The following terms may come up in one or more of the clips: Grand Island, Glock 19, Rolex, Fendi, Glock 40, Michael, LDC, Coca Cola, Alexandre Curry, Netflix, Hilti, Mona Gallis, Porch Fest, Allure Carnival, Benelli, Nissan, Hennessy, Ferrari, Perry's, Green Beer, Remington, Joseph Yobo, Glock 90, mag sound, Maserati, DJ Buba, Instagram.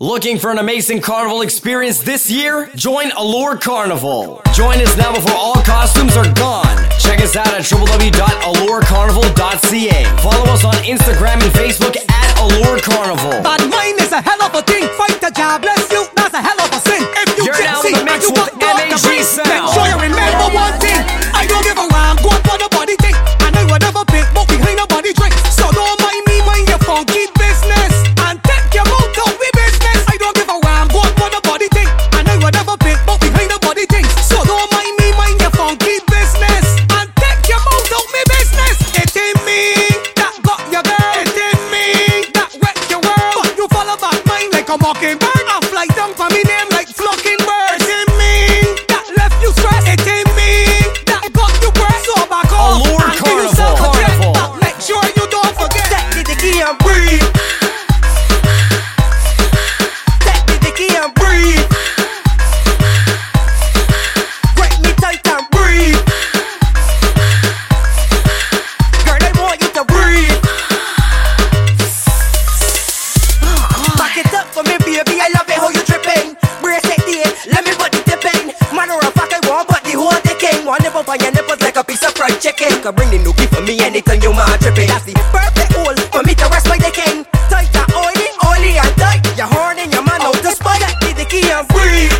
Looking for an amazing carnival experience this year? Join Allure Carnival. Join us now before all costumes are gone. Check us out at www.allurecarnival.ca. Follow us on Instagram and Facebook at Allure Carnival. Bad mind is a hell of a thing. Fight the jobless youth, that's a hell of a sin. If you You're down with the mix with mag sound. Make sure you remember one thing. I don't give a rhyme, go for the body thing. And I would never pick, but behind the body drink. So don't mind me, mind your funky business. And take your mouth out with business. Bring the nookie for me anytime you want tripping. That's the perfect hole for me to rest like the king. Tight and oily and tight. Your horn and your man out the spot. That be the key and breathe.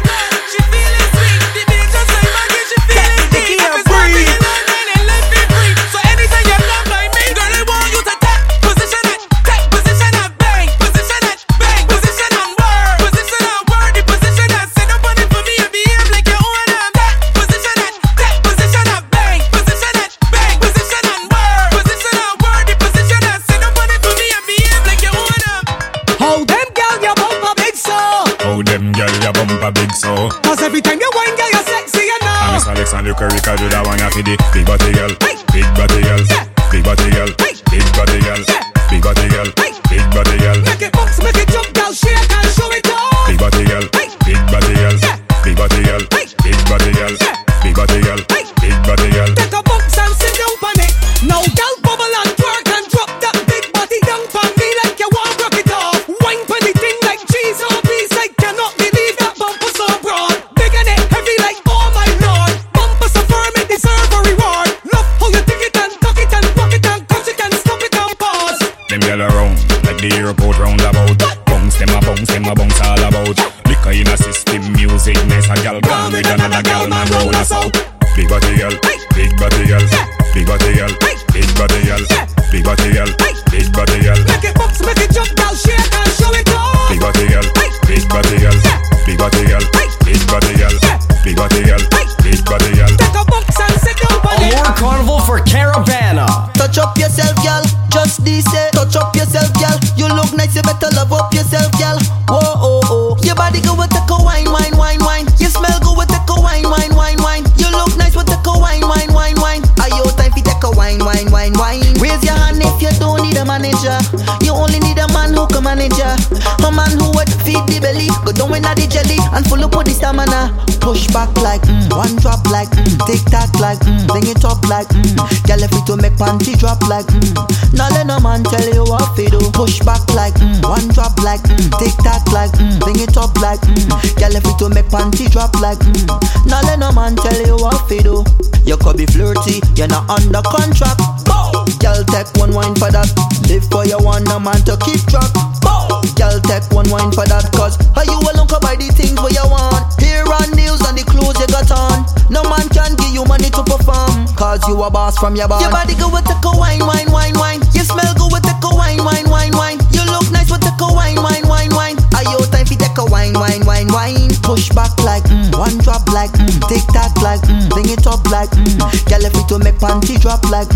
She feeling sweet, the big girl time I get you feeling sweet. That be the key and breathe. And let me breathe. So anytime you're not like me, girl, I want you to take position and bang, position and word, the position and sit up on it for me and behave like your own and that position and take position and bang, position and big so. Cause every time you wine, girl, you're sexy, you know. Miss Alexandre Curry can do that one after the big body girl, hey. Big body girl, yeah. Big body girl, hey. Big body girl, yeah. Big body girl, hey. Big body girl. Make it bounce, make it jump, girl, shake and show it all. Big body girl, hey. Big body girl, yeah. Big body girl, hey. Big body girl, yeah. Big body girl, hey. Big body girl. Take a bounce and sit down on it. Now, girl, bubble and twerk and drop that big body down for me like you want to rock it off. Wine for the thing like cheese on peas. I cannot be. The airport roundabout, bounce, them a bounce all about. Liquor in a system, music nice, a gal gone with another gal, man round us out. Big body gal, big body gal, big body gal, big body gal, big body gal, big body gal. Make it bounce, make it jump, gal, shake and show it all. Big body gal, big body gal, big body gal, big body gal, big body gal, big body gal. Take a bounce and sit down, buddy. Allure Carnival for Caravana. Touch up yourself, gal. Just decent. Touch up yourself, gal. You look nice, you better love up yourself, gal. Whoa, oh, oh. Your body go with the co wine, wine, wine, wine. You smell go with the co wine, wine, wine, wine. You look nice with the co wine, wine, wine, wine. Are you time for take a wine, wine, wine, wine? Raise your hand if you don't need a manager. You only need a man who can manage ya. A man who would feed the belly, go down with the jelly and full up with the stamina. Push back like one drop like tick tock like bring it up like gal if it to make panty drop like. Now let no man tell you what to do. Push back like one drop like tick tock like bring it up like girl if it to make panty drop like. Now let no man tell you what to do. You could be flirty, you're not under contract. Girl take one wine for that. Live for your one, no man to keep track. Girl take one wine for that. Cause how you will look up by the things where you want. Here on news and the clothes you got on. No man can give you money to perform. Cause you a boss from your bar. Your body go with the co wine, wine, wine, wine. You smell good with the co wine, wine, wine, wine. You look nice with the co wine, wine, wine, wine. Are you time for take a wine, wine, wine, wine? Push back like one drop like tick tock like bring it up like girl if it to make panty drop like.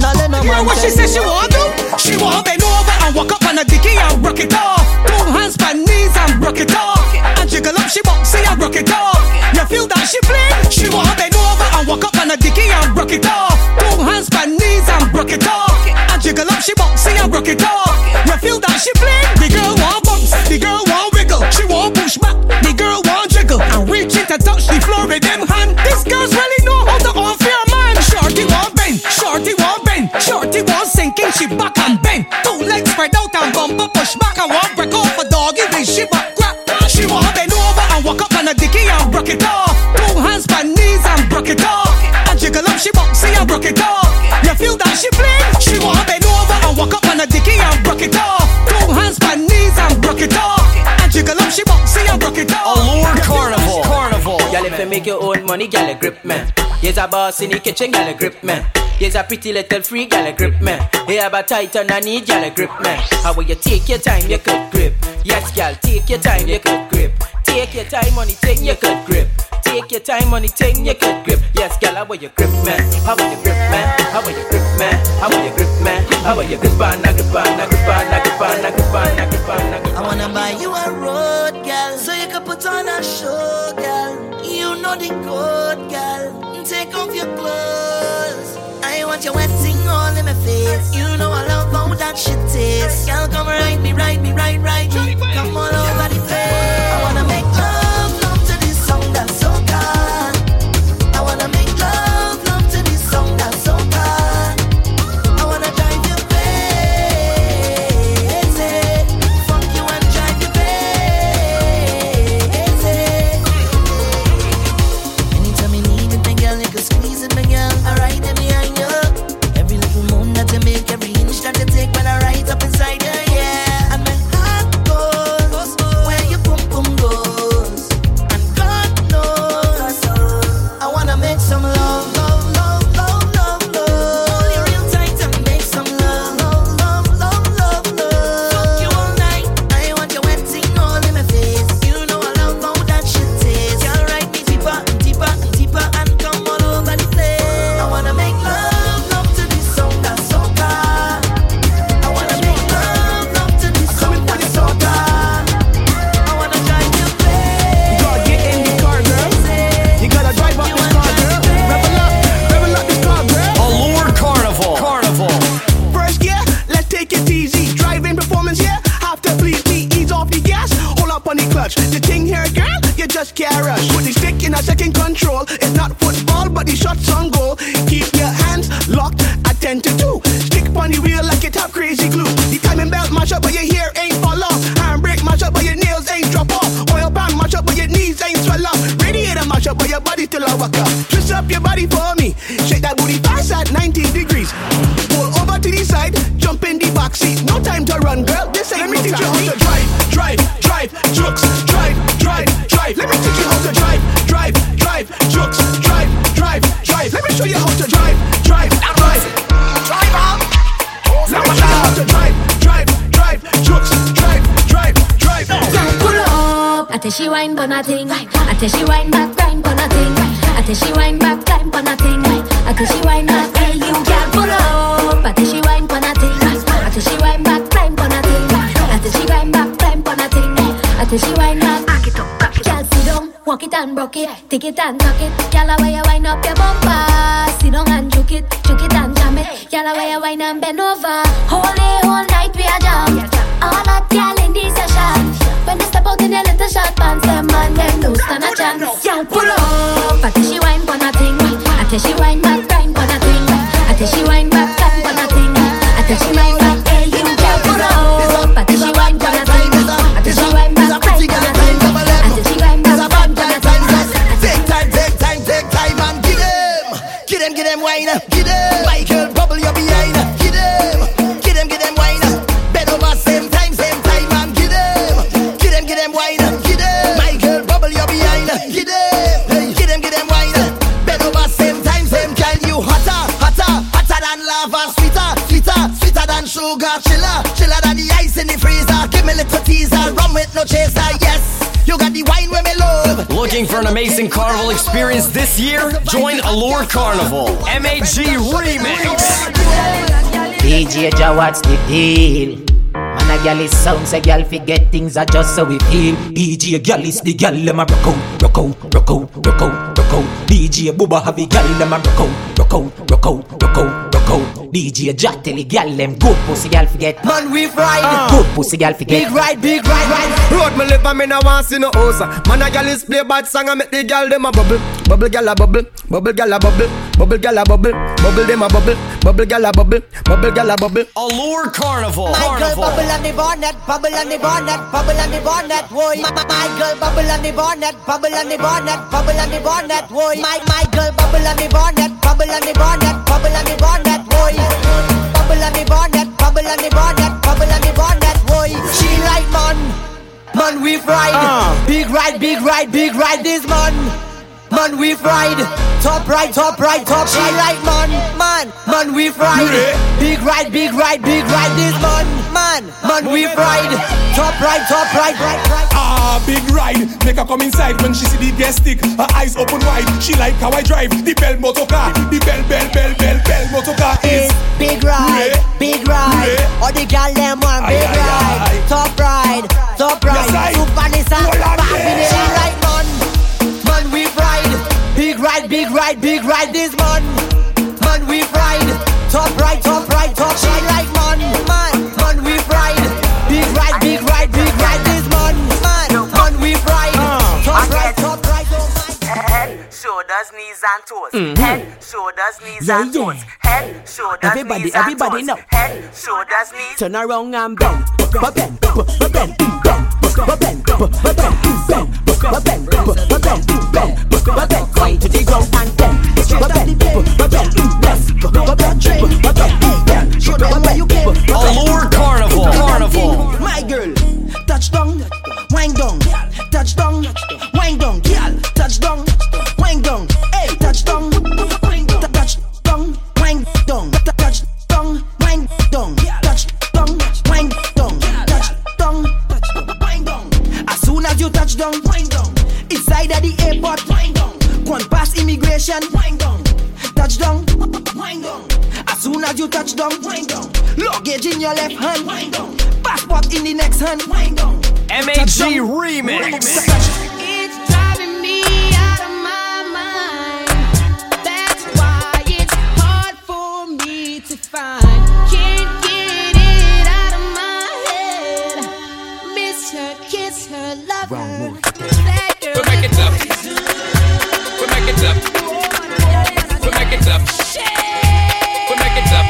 Now let no man. You know what she said she want to? She want to bend over and walk up on a dicky and rock it off. Two hands pan knees and rock it off. And jiggle up she boxy and rock it off. You feel that she bling? She want to bend over and walk up on a dicky and rock it off. Two hands pan knees and rock it off. And jiggle up she boxy and rock it off. You feel that she bling? The girl want bumps, the girl want wiggle. She want push back, the girl want jiggle. And reach it and touch the floor with them hand. This girl's really know how to unfair man. Shorty want bend, shorty want bend. Shorty want sinking, she back and bend. Two legs spread out and bumper push back. And want break off a doggy, then she back. She wanna bend over and walk up on a dicky and broke it off. Two hands pan knees and broke it off. And jiggle up she boxy and broke it off. You feel that she fling? She wanna bend over and walk up on a dicky and broke it off. Two hands pan knees and broke it off. And jiggle up she boxy and broke it off. Allure Carnival. Y'all if you make your own money, y'all grip man. Here's a boss in the kitchen, y'all grip man. Here's a pretty little free, y'all grip man. Here have a tight on a need, y'all grip man. How will you take your time, you could grip. Yes, y'all, take your time, you could grip. Take your time on the thing, you could grip. Take your time on the thing, you could grip. Yes, girl, how will you grip, man? How will you grip, man? How will you grip, man? How will you grip, man? How will you grip, man? I grip, man, I grip, man, I grip, man, I grip, man, I grip, man. I wanna buy you a road, girl, so you can put on a show, girl. You know the code, girl. Take off your clothes. I want your wet thing all in my face. You know I love how that shit tastes. Girl, come ride me, ride me, ride, ride me. Come all over the place. I wanna make love. Take it and tuck it, gyal, where you wind up your bumper. Sit down and juke it and jam it, gyal, where you wind and bend over. Whole day, whole night we are jam. All that gyal in this session. When they step out in their little short pants, them man them no stand a chance. Gyal pull up, until she wind for nothing, until she wind back, grind for nothing, until she wind back, grind for nothing, until she wind back. Get them, Michael, bubble your behind. Get them wine. Bend over same time, and get them wine. Get them, Michael, bubble your behind. Get them wine. Bend over same time. You hotter than lava, sweeter than sugar, chiller than the ice in the freezer. Give me little teaser, rum with no chaser. Yes, you got the wine with me love. Looking for an amazing carnival experience this year? Join Allure Carnival. MAG Remix. DJ Gwatt, the deal. Mona Gallis sounds a gal forget things are just so we feel. DJ Gallis, the gal let me rock out. DJ Buba have a gal let me rock out. cold. DJ Jack tell a gal them good pussy gal forget. Man we fried. Good pussy gal forget. Big ride, ride. Road me live and me no want see no house. Man a gal is play bad song and make the gal them a bubble. Bubble gal a bubble. Bubble gal a bubble. Bubble gal a bubble. Bubble them a bubble. Bubble gal a bubble. Bubble gal a bubble. Allure Carnival. Michael bubble on the bonnet. Bubble on the bonnet. Bubble on the bonnet. Whoa. Michael bubble on the bonnet. Bubble on the bonnet. Bubble on the bonnet. Whoa. Michael bubble on the bonnet. Bubble on the bonnet. Bubble on the bonnet. Whoa. Bubble on the bonnet. Bubble on the bonnet. Bubble on the bonnet. Whoa. She like man. Man we fried. Big ride, big ride, big ride. This man. Man we fried. Top right, top right, top right. She like man, man, man we fried. Big ride, big ride, big ride. This man, man, man we fried. Top right, top right, right, right. Ah, big ride. Make her come inside when she see the gas stick. Her eyes open wide. She like how I drive the bell motor car. The bell, bell, bell, bell, bell motor car is big ride, big ride. All the girl them want big ride. Top ride, top ride. Super Nissan. She like man. Man we fried, big ride, big ride, big ride. This man, man we fried, top right, top right, top right. Like man, man, man we fried, big ride, big ride, big ride. This man, man, man we fried, top right, top right, top right. Head, shoulders, knees and toes. Head, shoulders, knees and toes. Head, shoulders, knees and toes. Head, shoulders, knees. Turn around and bend, bend, bend, bend, bend, bend, bend. Bend to the ground and bend. Allure Carnival, Carnival. My girl, touch down, wind down, touch down, wind down, girl, touch down, wind down, hey, touch down, wind down, touch down, wind down, touch down, wind down, touch down, wind down, touch down, wind down. As soon as you touch down, wind down. Inside at the airport, wind down. Can't pass immigration, wind down. Touch down, wind down. As soon as you touch down, wind down. Luggage in your left hand, wind down. Passport in the next hand, wind down. MHG remix. It's driving me out of my mind. That's why it's hard for me to find. Can't get it out of my head. Miss her, kiss her, love her. We make it up. We make it up. We make it up. We make it up.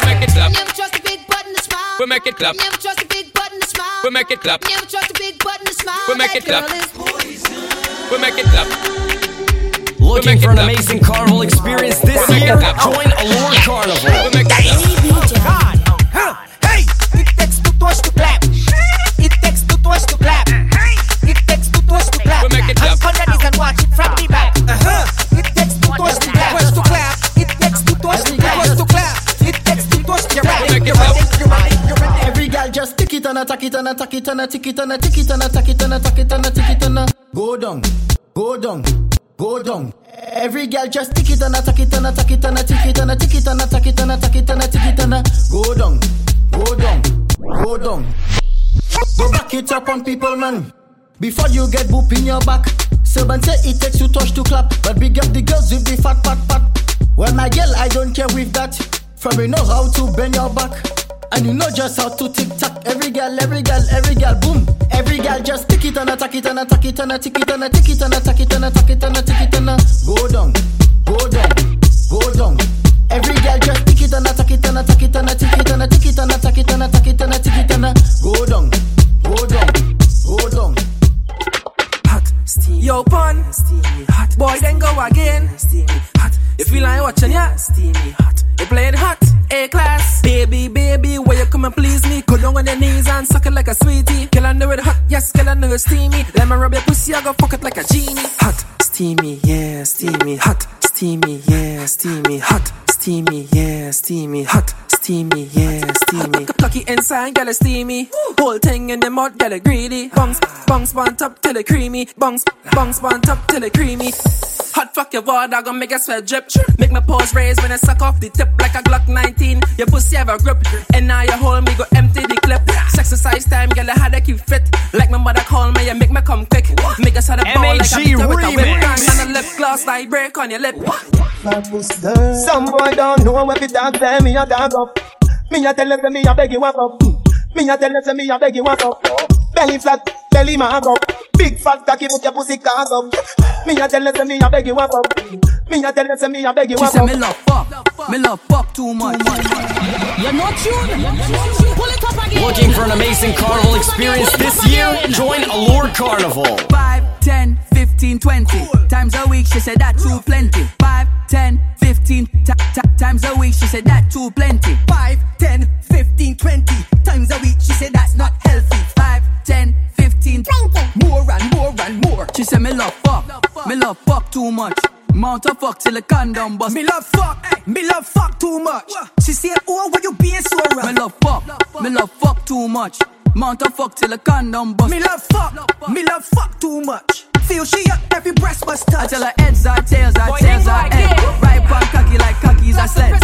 We make it up. Never trust a big button to smile. We make it up. Never trust a big button to smile. We make it up. Never trust a big button to smile. We make it up. We make it up. Looking for an amazing carnival experience this year? Join Allure Carnival. We make it up. Hey, it takes two toes to clap. It takes two toes to clap. We'll make it up. And watch it from the back. It takes two toes to clap. It takes two toes to clap. It takes two toes to clap. We'll make it up. Every girl just tick it and attack it and attack it and attack it and attack it and attack it and attack it and attack it and go down, go down, go down. Every girl just tick it and attack it and attack it and attack it and attack it and attack it and attack it and attack it and go down, go down, go down. Go back it up on people, man. Before you get boop in your back. Sylvan say it takes two touch to clap. But big up the girls with the fat, fat, fat. Well, my girl, I don't care with that. From you know how to bend your back. And you know just how to tick-tack. Every girl, every girl, every girl, boom. Every girl just tick it and attack it and attack it and attack it and attack it and attack it and attack it and attack it and go down, go down, go down. Every girl just tick it and attack it and attack it and attack it and attack it and attack it and attack it and attack it and go down, go down, go down. Yo, pun, hot boy, then go again. Hot. You feel like watching ya? Hot. You playing hot, A class. Baby, baby, will you come and please me? Go down on your knees and suck it like a sweetie. Girl, I know it hot, yes, girl, I know it steamy. Let me rub your pussy, I go fuck it like a genie. Hot, steamy, yeah, steamy. Hot, steamy, yeah, steamy. Hot, steamy, yeah, steamy. Hot, steamy, yeah, steamy. Cocky inside, girl, it's steamy. Whole thing in the mud, girl, it's greedy. Bungs, bungs, one top till it creamy. Bungs, bungs, one top till it creamy. Hot fuck your word, I gon' make your sweat drip. Make my paws raise when I suck off the tip like a Glock 19. Your pussy have a grip, and now you hold me, go empty the clip. Exercise time, girl, I had to keep fit. Like my mother call me, you make me come quick. Make us have a ball like a pizza with a whip. And a lip gloss like break on your lip. Some boy don't know when the dog play me a dog up. Me a tell them me a beg you walk up. Me a tell them me a beg you walk up. Belly flat, belly mag up. Big fat cocky with your pussy cock up. Me a tell them me a beg you walk up. Me a tell them me a beg you walk up. She say me love pop, me love pop too much. You're not tuned. Pull it up again. Looking for an amazing carnival experience this year? Join Allure Carnival. 5, 10, 15, 20 times a week. She said that too plenty. 5, 10, 15 times a week. She said that too plenty. 5, 10, 15, 20 times a week. She said that's not healthy. 5, 10, 15, 20. More and more and more. She said me love fuck. Me love fuck too much. Mount a fuck till the condom bust. Me love fuck. Me love fuck too much. She said, oh, why you being so rough? Me love fuck. Me love fuck too much. Mount a fuck till the condom bust. Me love fuck. Me love fuck too much. Feel she up, every breast must touch. I tell her heads are tails are head. Right back cocky like cockies are sled. Right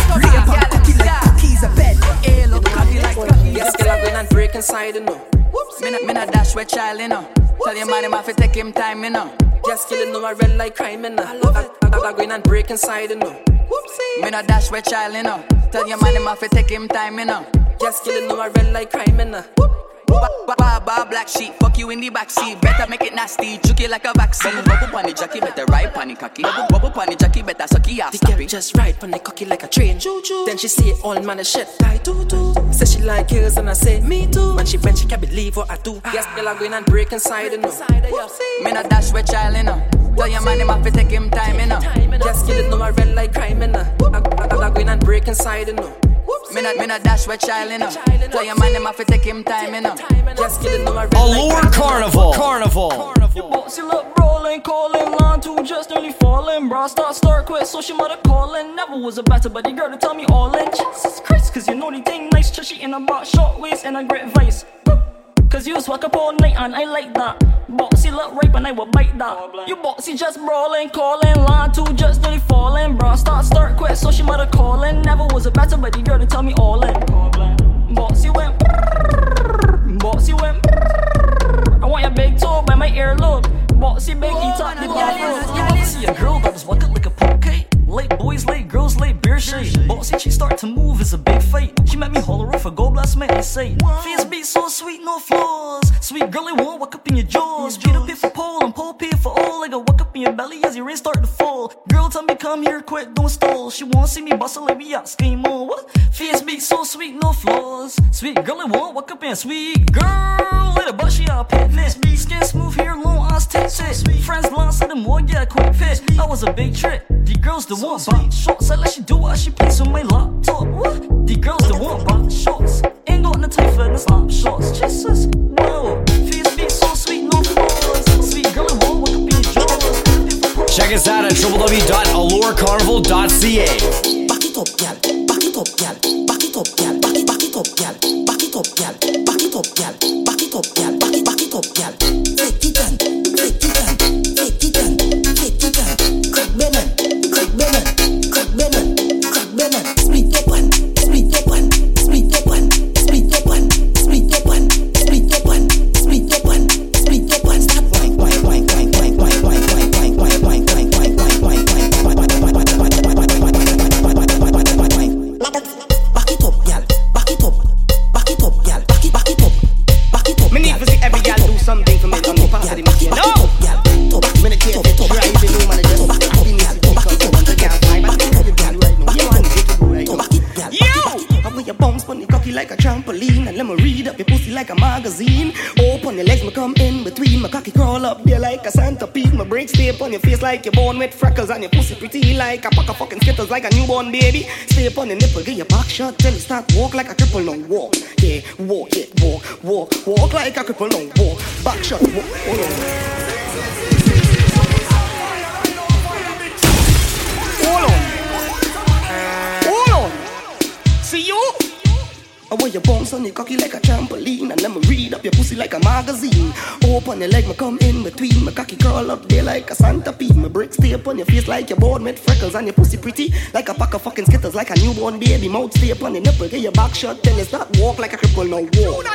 back cocky like cockies are bed. Hey, look cocky like cockies. Yes, girl, I'm going and break inside, you know. Me not dash with child, you know. Tell your man him have to take him time, you know. Yes, girl, you know I red like crime, you know. I'm going and break inside, you know. Me not dash with child, you know. Tell your man him have to take him time, you know. Yes, girl, you know I red like crime, you know. Ba black sheep, fuck you in the backseat. Better make it nasty, juke it like a vaccine. Bubble pon the jockey, better ride pon the cocky. Bubble pon the jockey, better suck your ass. The girl just ride pon the cocky like a train. Then she say all man a shit like do. Say she like girls and I say me too. When she can't believe what I do. Yes, girl, I'm going and break inside you know. Me not dash with child you know. Tell your man him have to take him time you know. Yes, girl, you know I red like crime you know. I'm going and break inside you know. Me not dash with child, you know. Tell your man them have to take him time, you know. Just kidding, no, I really Allure like Carnival. Your bossy look rolling, calling, line two just nearly falling. Bra start quit, so she mother calling. Never was a better buddy girl to tell me all in. Jesus Christ, cause you know the thing nice. Chushy in a box, short waist and a great vice. Cause you swag up all night and I like that. Boxy look ripe and I will bite that. You boxy just brawling, calling. Line two just nearly falling. Bra start quit, so she mother calling. Never was a better buddy girl to tell me all in. Boxy went. Boxy went. I want your big toe by my earlobe. Boxy big eat up the body. See a girl that was walking like a poke. Late boys, late girls, late beer shade. Boxy, she start to move, it's a big fight. She made me holler off a gold blast, man, and say face be so sweet, no flaws. Sweet girl, it won't walk up in your jaws. Peter pay for Paul and Paul pay for all. I got walk up in your belly as your rain start to fall. Girl, tell me come here, quick, don't stall. She won't see me bustle like me out, scheme on. Face be so sweet, no flaws. Sweet girl, it won't walk up in. Sweet girl, with a butt, she out pitness. Skin smooth, hair long, eyes tit. Friends lost at them, one, yeah, quick fit. That was a big trick. The girls the one box shorts, I let she do what she plays on my laptop. What? The girls the one box shorts, ain't got no time for the slap shots. Jesus, wow, feels be so sweet, no flaws. Sweet girl, I won't wanna be yours. Check us out at www.allurecarnival.ca. Back it up, gal. Back it up, gal. Back it up, gal. Back it up, gal. Back it up, gal. Back it up, gal. Back it up, gal. Back it up, gal. Take it down, take it down, take it down, take it down. Crack Benin, crack Benin, crack Benin, crack Benin. Speed up one, speed up one, speed up one, speed up one, speed up one, speed up one, speed up one, speed up one. Stop wine, wine, wine, wine, wine, wine, wine, wine, wine, wine, wine, wine, wine, wine, wine, wine. Something for me, I'm not passing it. No! Like a trampoline, and let me read up your pussy like a magazine. Open your legs, me come in between. My cocky crawl up there like a centipede. My brakes stay upon your face like you're born with freckles. And your pussy pretty like a pack of fucking skittles, like a newborn baby. Stay upon your nipple, give your back shot till you start walk like a cripple. No walk, yeah, walk, yeah, walk, walk, walk like a cripple. No walk, back shot, walk, hold on. Hold on. Hold on. See you? I wear your bumps on your cocky like a trampoline, and let me read up your pussy like a magazine. Open your leg, me come in between, my cocky curl up there like a Santa Pea. My bricks stay upon your face like your board made freckles, and your pussy pretty like a pack of fucking skittles, like a newborn baby. Mouth stay upon your nipple, get your back shot, then you start walk like a cripple. Now walk,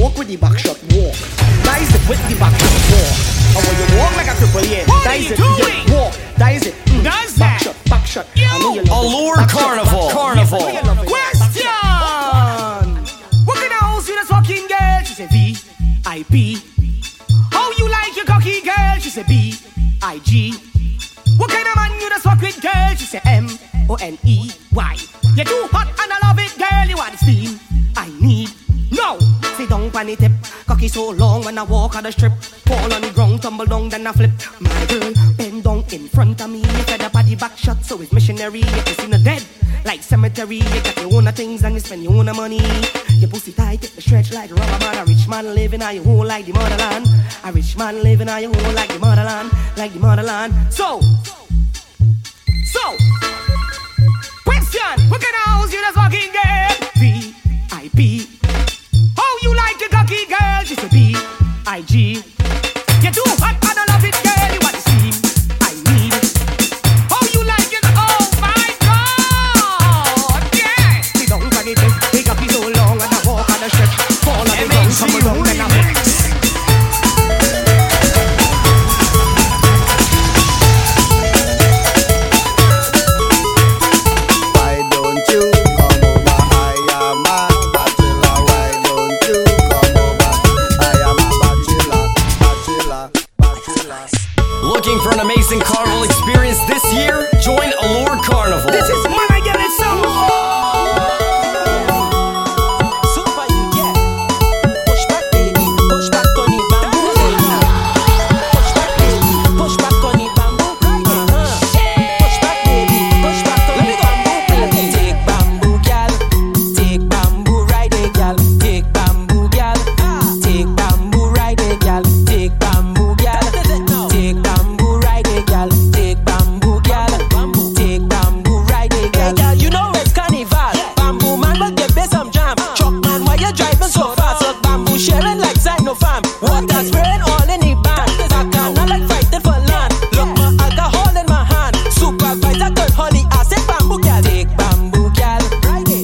walk with the back shot, walk. Dice it with the back shot, walk. I want you walk like a cripple, yeah. What dice are you doing? Yeah. Walk, dice it. Does that? Back shot, Allure Carnival, Question! What can I host you this fucking girl? She said VIP. How you like your cocky girl? She said BIG. What kind of man you just fuck with, girl? She said MONEY. You're too hot and I love it, girl. You are the steam I need. No! Sit down pan the tip. Cocky so long when I walk on the strip. Fall on the ground, tumble down, then I flip. My girl, bend down in front of me. Fed up at the back shot, so it's missionary. If you seen her dead, like cemetery. You got your own things and you spend your own money. Your pussy tight, get the stretch like rubber man. A rich man living on your hole like the motherland. A rich man living on your hole like the motherland. Like the motherland. So question, what kind of house you just walking in? VIP. Oh, you like the cocky girl? She's a B.I.G. You're too hot and I love it, girl. You want to see I need. Oh, you like it? Oh my God, yeah. They don't want it. They got me so long and I walk on the stretch. Fall on the ground, come along and I'm amazing carnival experience this year? Join Allure Carnival. This is Mona Gallis song. Super, you get push back, baby, push back on the bamboo. Push back, baby, push back on the bamboo. Push back, baby, push back on the bamboo. Take bamboo, gal. Take bamboo, ride it, gal. Take bamboo, gal. Take bamboo, ride it, gal. Take bamboo, gal. Take bamboo. Sharing like Zyno fam. Water spraying all in the band. I cannot like fighting for land. Look, my alcohol in my hand. Supervisor got holy acid. Bamboo gal. Take bamboo gal.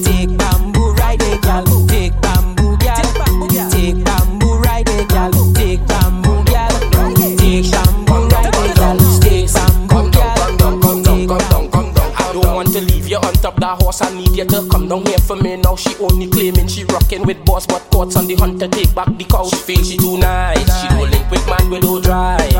Take bamboo ride it gal. Take bamboo gal. Take bamboo ride it gal. Take bamboo gal. Take bamboo ride it gal. Take bamboo gal. I don't want to leave you on top that horse. I need you to come down here for me now. She only claiming she rocking with boss, but on the hunt to take back the couch. She feel she too nice. She don't link with man with no drive.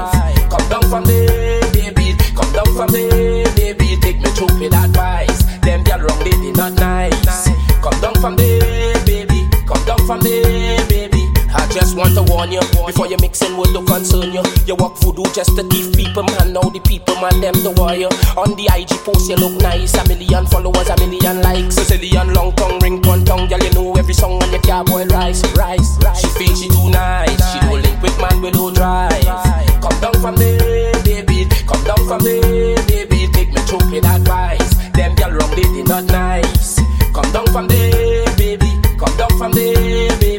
Come down from there, baby. Come down from there, baby. Take me through with advice. Them girl wrong, they not nice. Come down from there, baby. Come down from there, baby. I just want to warn you before you mixing with the concern you. You walk voodoo just to thief people, man. Now the people, man, them the warrior. On the IG post, you look nice. 1 million followers, 1 million likes. Sicilian long tongue, ring one tongue. Girl, you know every song on your cowboy rice. She feel she too nice. She don't link with man with no drive. Come down from there, baby. Come down from there, baby. Take me through with advice. Them girl wrong, they not nice. Come down from there, baby. Come down from there, baby.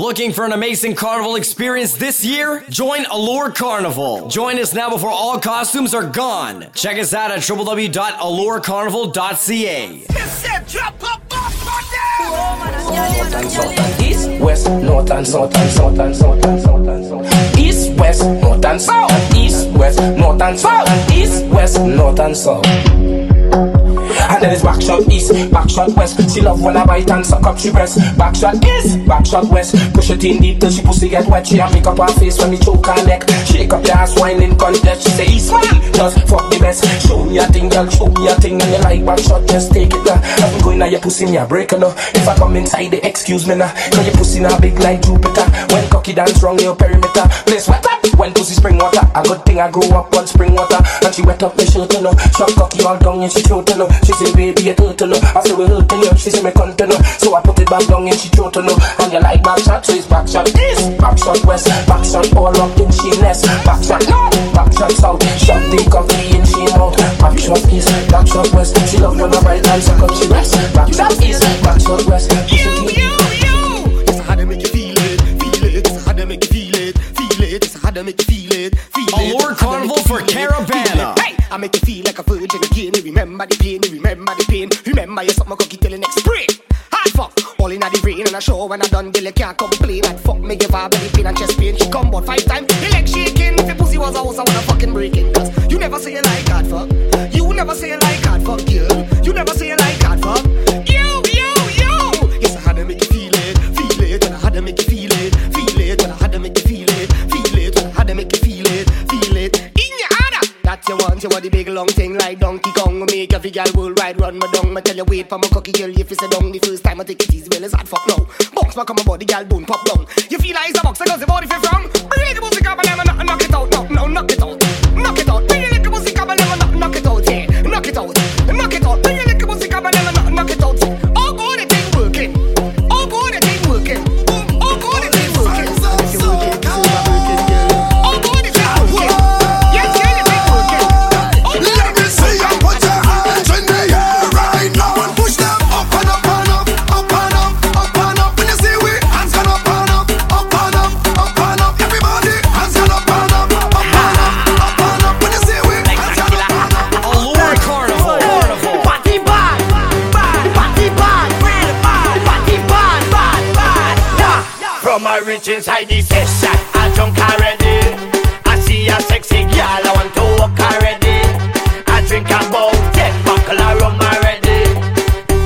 Looking for an amazing carnival experience this year? Join Allure Carnival. Join us now before all costumes are gone. Check us out at www.allurecarnival.ca. East, west, north and south and south and south and south and south. East, west, north and south. East, west, north and south. East, west, north and south. And then it's back shot east, back shot west. She love when I bite and suck up she breast. Back shot east, back shot west. Push it in deep till she pussy get wet. She a make up her face when me choke her neck. Shake up your ass wine in contest. She say east man, just fuck the best. Show me a thing girl, show me a thing. And you like back shot, just take it down. I've been going at your pussy, me a break now. If I come inside they excuse me now. Cause your pussy now big like Jupiter. When cocky dance wrong your perimeter. Place wet up, when pussy spring water. A good thing I grow up on spring water. And she wet up my shirt you know. Shot cocky all down and she throat you know. She say baby you turtle up, I say we hurting you. She say me content up, so I put it back down and she throttle up. And you like back shot, so it's back shot east, back shot west, back shot all up in she nest, back shot north, back shot south, shot the coffee in she mouth, back shot east, back shot west. She love when I bite and suck up she rest, back shot east, back shot west. make you feel it, feel it. It's how to make you feel it, feel it. Allure Carnival for Caravana. Hey, I make you feel like a virgin again. Remember the pain, remember the pain. Remember your something cookie till the next spring. Hot fuck, all in the rain and I show when I done deal. I can't complain. Like fuck me give her belly pain and chest pain. She come bout 5 times, the leg shaking. If your pussy was a house, I wanna fucking break it. Cause you never say you like hard fuck. You never say you like hard fuck, girl. You never say you like hard fuck. Yes, I had to make you feel it, and I had to make you feel it, and I had to make you feel it, and I had to make you feel it in your heart. That's your want, you want the big long thing like Donkey Kong. Make every girl worldwide run my dung. I tell you wait for my cocky girl, if you sit down the first time I take it easy, well it's hard fuck now. Box my come about the girl bone pop down. You feel like it's a boxer cause the body fit from. Bring the music up and never knock it out, knock, no, knock it out, knock it out. Bring the music up and never knock it out, yeah, knock it out, knock it out. Bring the music up and never knock it out, yeah. Rich inside the session, I drunk already. I see a sexy girl, I want to walk already. I drink about 10 bottles of rum already.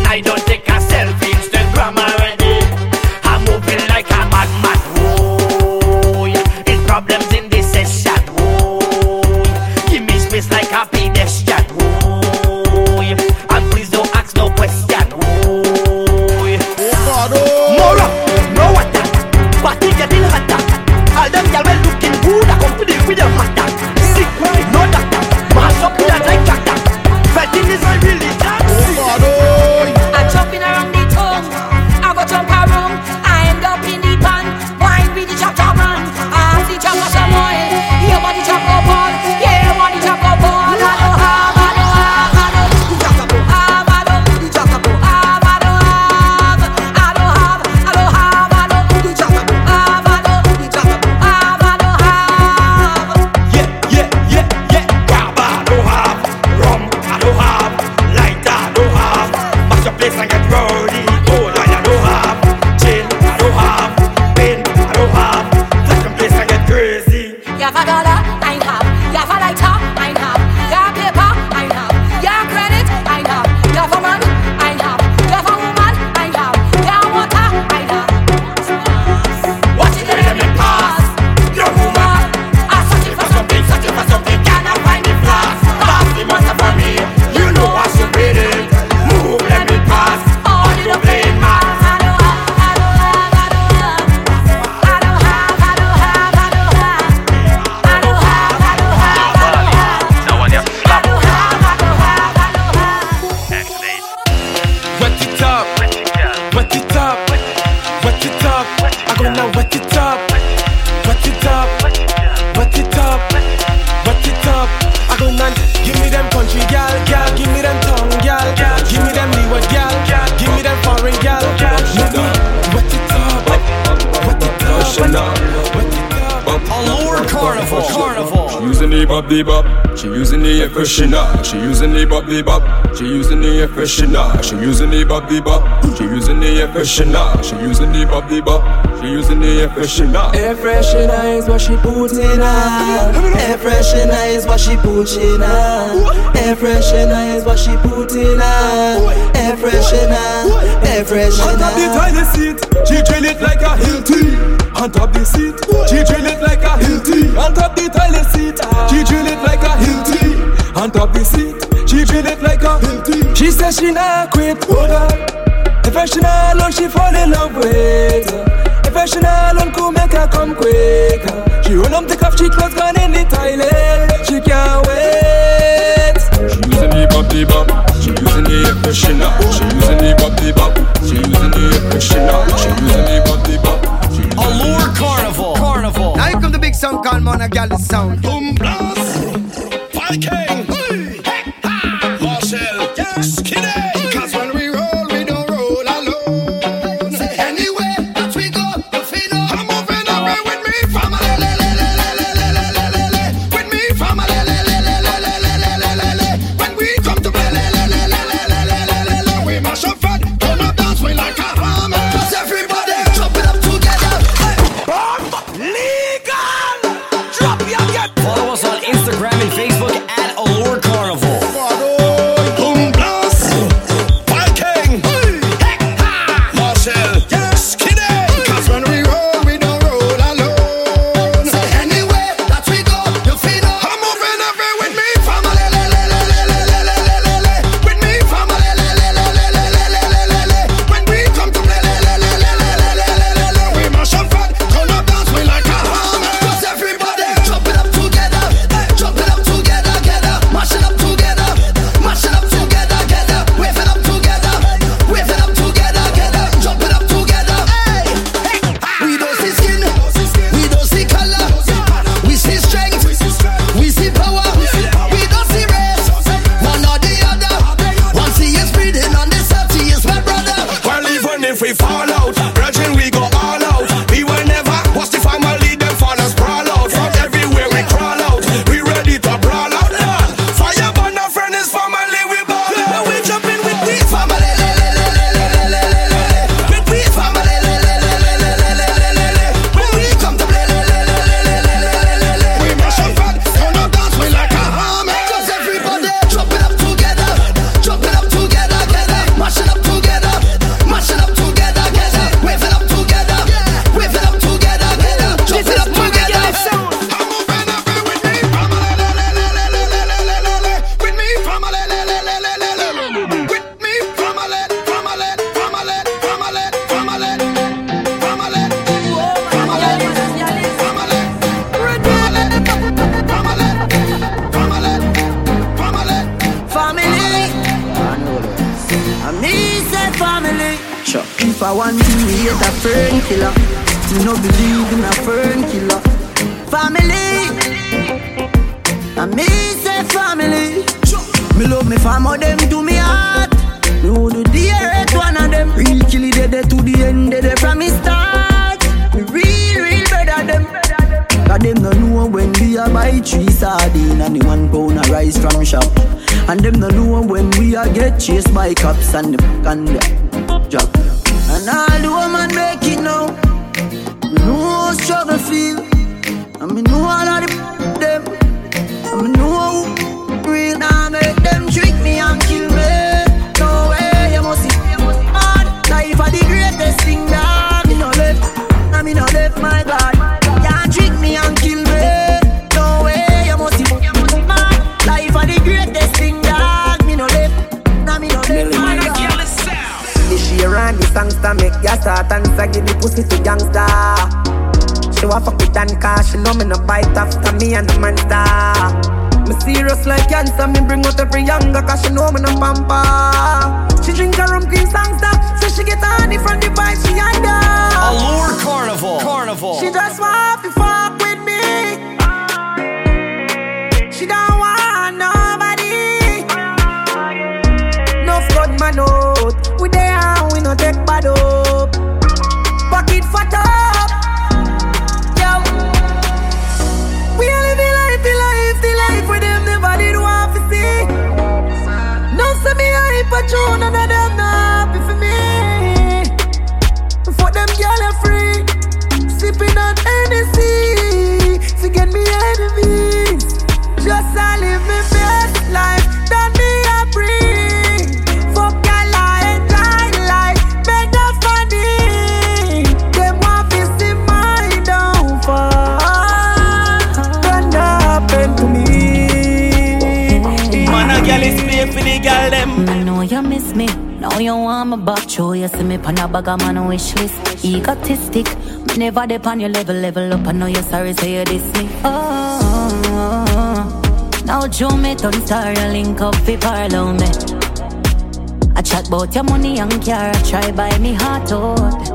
I don't take a selfie, Instagram already. I'm moving like a madman. Whoa, yeah. It's problems in this session. Whoa, yeah. Give me space like a pedestrian. Whoa, yeah. And please don't ask no question. Whoa, yeah. More up, no water. Party getting hotter. All them y'all well looking good. I come to deal with them hotter. Sick, no doctor. Mash up with a like doctor. Fetting is my religion. I'm jumping around the tongue. I go jump around. I end up in the pan. Wine with the chapter man. I see chop up some more. Here about the chop up on. Yeah, about the chop up on. I don't have, I don't have, I don't have, I don't have, I don't have, I don't have. Bebop. She using the air freshener. She using the bop bebop. She using the air freshener. She using the bop bebop. She using the air freshener. She using the bop bebop. She using the air freshener. Air freshener is what she putting on. Air freshener is what she putting on. Air freshener is what she putting on. Air freshener, air freshener. On top the toilet seat, she drill it like a Hilti. On top the seat, she drill it like a Hilti. On top the toilet seat, she drill it like a Hilti. On top the seat, she drill it like a Hilti. She says she not quit, hold on. If she not alone, she fall in love with her. If she not alone, could make her come quicker. She run up the cuff, she clothes gone in the toilet. She can't wait. She using the bop the bop. She using the air freshener. She using the bop the bop. She using the air freshener. She using the bop the bop. Allure Carnival. Carnival. Now here comes the big sound called Mona Gallis sound. Boom blast, Viking, Marshall, yes, Kinney. Cause when we roll, we don't roll alone. Say anywhere that we go, you feel it. I'm moving around with me. I want to hate a fern killer. Me no believe in a fern killer. Family, I me say family. Me love me family, them do me heart. Me who do the earth, one of them. Real killie, they dead to the end, they dead from me start. Me real better them. Cause them no know when we a buy 3 sardines and the 1 pound of rice from shop. And them no know when we a get chased by cops and the and the job. And all the woman make it now. Me know struggle feel. And me know all of the them. And me know who real. Now make them trick me and kill me. No way, you must see hard. Life a the greatest thing that me no left. And me no left my God. Can't trick me and kill me. No way, you must see hard. Life a the greatest thing that me no left. And me no left my God. This year and this songster make ya start and say give the pussy to youngster. She wa fuck with and car, she know me no bite after me and the monster. Me serious like cancer, me bring out every younger cause she know me no pamper. She drink her rum cream sangster, so she get honey from the vibe she under. Allure Carnival. She just want to fuck with me. She don't want nobody. No flood man out, we there and we no take bad up. Bucket fat up. But you none of them not happy for me. For them girl are free, sipping on Hennessy to get me enemies. Just I live my best life that me I bring. Fuck girl I enjoy life, make no funny. Them want to see my downfall. Don't happen to me. Mona Gallis me for the girl them. You miss me, now you want me back. Show you see me pan a bag of man wish list. Egotistic, me never depend your level up. I know you're sorry, so you diss me. Oh. Now Joe me turn star, you link up fi parlour me. I chat bout your money and car, I try buy me heart out.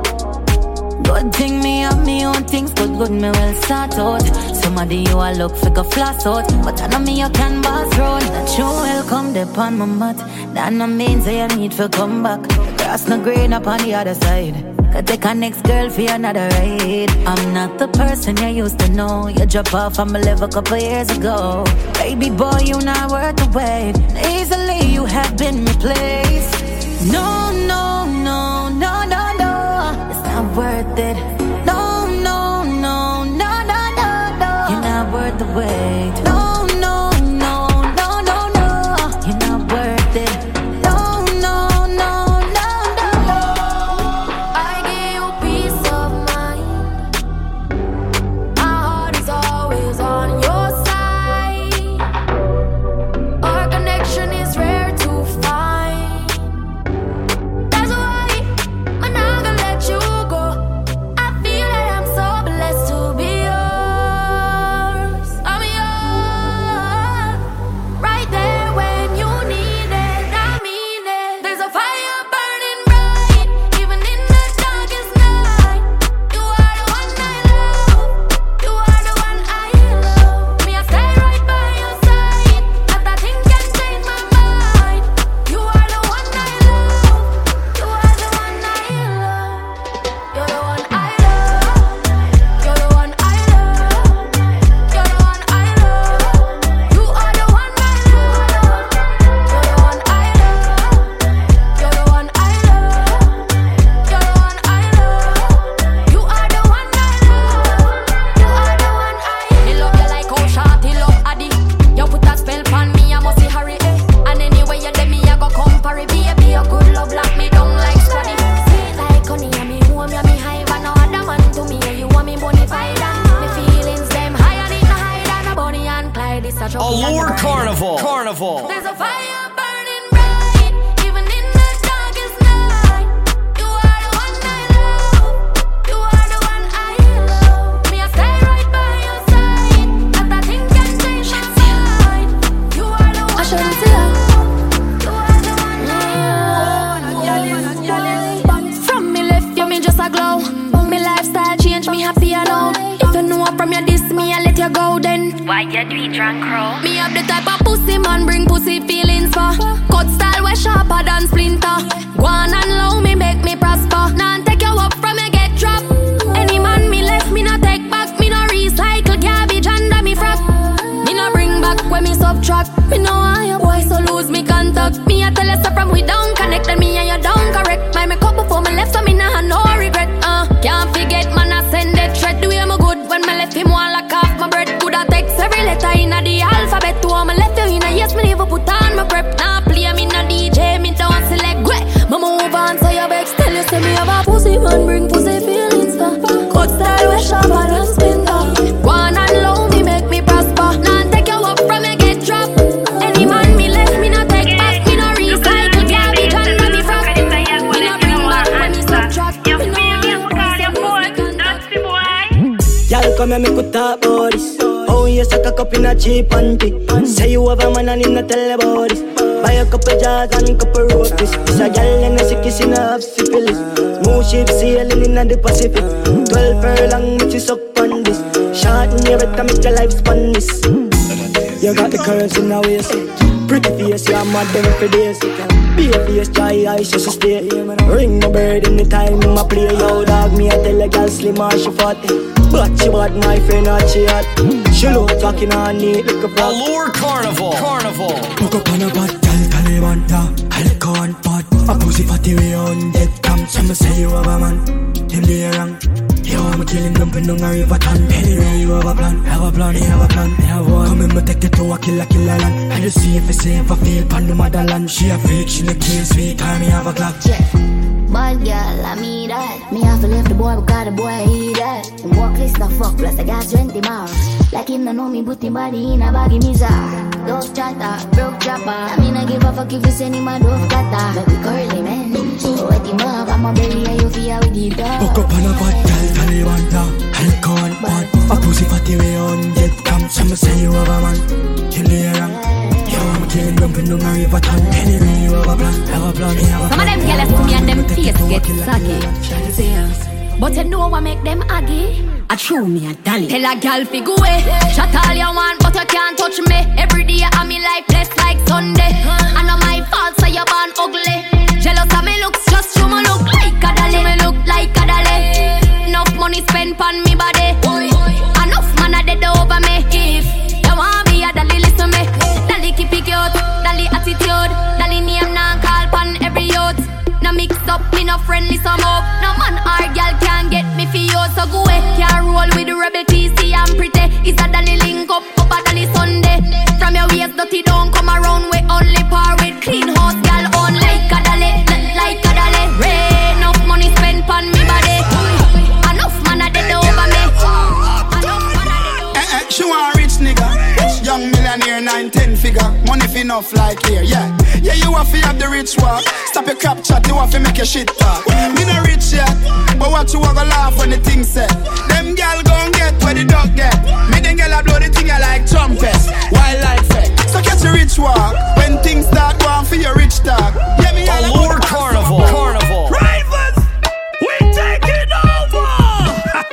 Good thing me have me own things, good me well start out. Somebody you a look fi go flash out, but I know me you can boss round. That you welcome depend my mat. That no means that you need to come back. Grass no green up on the other side. Could take a next girl for another ride. I'm not the person you used to know. You drop off on my level a couple years ago. Baby boy, you not worth the wait. Easily you have been replaced. No, it's not worth it. No, you're not worth the wait. From me left you go then. Why you do it drunk, crow? Me have the type of pussy man bring pussy feelings for. Cut style way sharper than splinter. Go on and low me make me prosper. Now nah, take you up from you get dropped. Any man me left me not take back. Me no recycle garbage under me frack. Me no bring back when me subtract. Me no want your boy so lose me contact. Me a tell you so from we don't connect. And me and you don't correct. Buy me cup before me left so me nah no regret. Can't forget man I send that threat. Do you my good when me left him one like half my bread. Could I text every letter in the alphabet. To all my left you in a yes me never put on my prep. Now play me in a DJ me don't select great. Me move on so your bags tell you say me have a pussy man bring pussy feelings. Cut style way sharper than splinter. Go on and love me make me prosper. Now take you up from me get dropped. Any man me left me not take back. Me no recycle garbage and me from. Me no bring back when me subtract. Y'all come and make me talk about this. Oh, you suck a cup in a cheap auntie. Say you have a man and him not tell about this. Buy a couple jars and a couple roasties. It's a gal and a sickness in a half syphilis. Move ship sailing in the Pacific. 12 furlong, which you suck on this. Short in your better make your life span this. You got the currency in a waist. Pretty face, you're mad every days. Be a face, try eyes just to stay. Ring my bird in the time I play. Yo, dog, me I tell a gal slim or she fat. But she bought my friend not she hot. She look talking on it like a frog. Allure Carnival. Carnival. Look up on a bad girl, Calibanta. Alcohol pot. A pussy fatty way on dead cam. Some say you have a man. Them they are wrong. You want me killing them when don't arrive at hand. Anyway, you have a plan. Have a plan. You have a plan. Have one. Come in, me take you to a killer land. I just see if it's safe. I feel pan the motherland. She a freak. She look clean sweet. Time you have a clock. Yeah. Bad girl, I mean that. Me have to leave the boy because the boy he that. Him walk list the fuck plus I got 20 miles. Like him don't know me put him body in a baggy misa. Dove chatter, broke chopper. I mean I give a fuck if you send him a dove cutter. But we curly man, so wet him up. I'm a belly and you feel with it up. Hook up on a bad girl, Calibanta. Alcohol pot, a pussy fatty way on dead cam. Some say you have a man, kill me around. I'm killing them for no marry, but I'm telling me you have a plan, some of them jealous to me and them face get saggy. But you know what make them aggy? I threw me a dolly. Tell a gal fi go away. Shut all you want, but you can't touch me. Every day I'm me life blessed like Sunday. I know my fault, so you're born ugly. Jealous of me looks, just show me look like a dolly. Show me look like a dolly. Enough money spent on me body. Enough man a dead over me. If you want me a dolly, listen me. Pick out, Dali attitude, Dali name now call pan every youth. No mix up, me no friendly some up. No man or girl can get me for you. So go away, can't roll with the rebel TC and pretty. It's a Dali link up, up a Dali Sunday. From your waist dirty don't come around with only par with clean house girl on like a Dali Ray. Enough money spent pan me body. Enough man a dead over me. Enough man a dead over. She want rich nigga. Young millionaire, 9-10 figure. Money fi enough like here, yeah. Yeah, you have fi have the rich walk. Stop your crap chat, you have fi make your shit talk. Me no rich yet, but what you a go laugh when the thing set. Them gal gon' get where the dog get. Me them gal a blow the thing a like trumpets. Wildlife fact. So catch a rich walk. When things start going for your rich talk. Yeah, me all Allure Carnival. Carnival. Rivals, we taking over.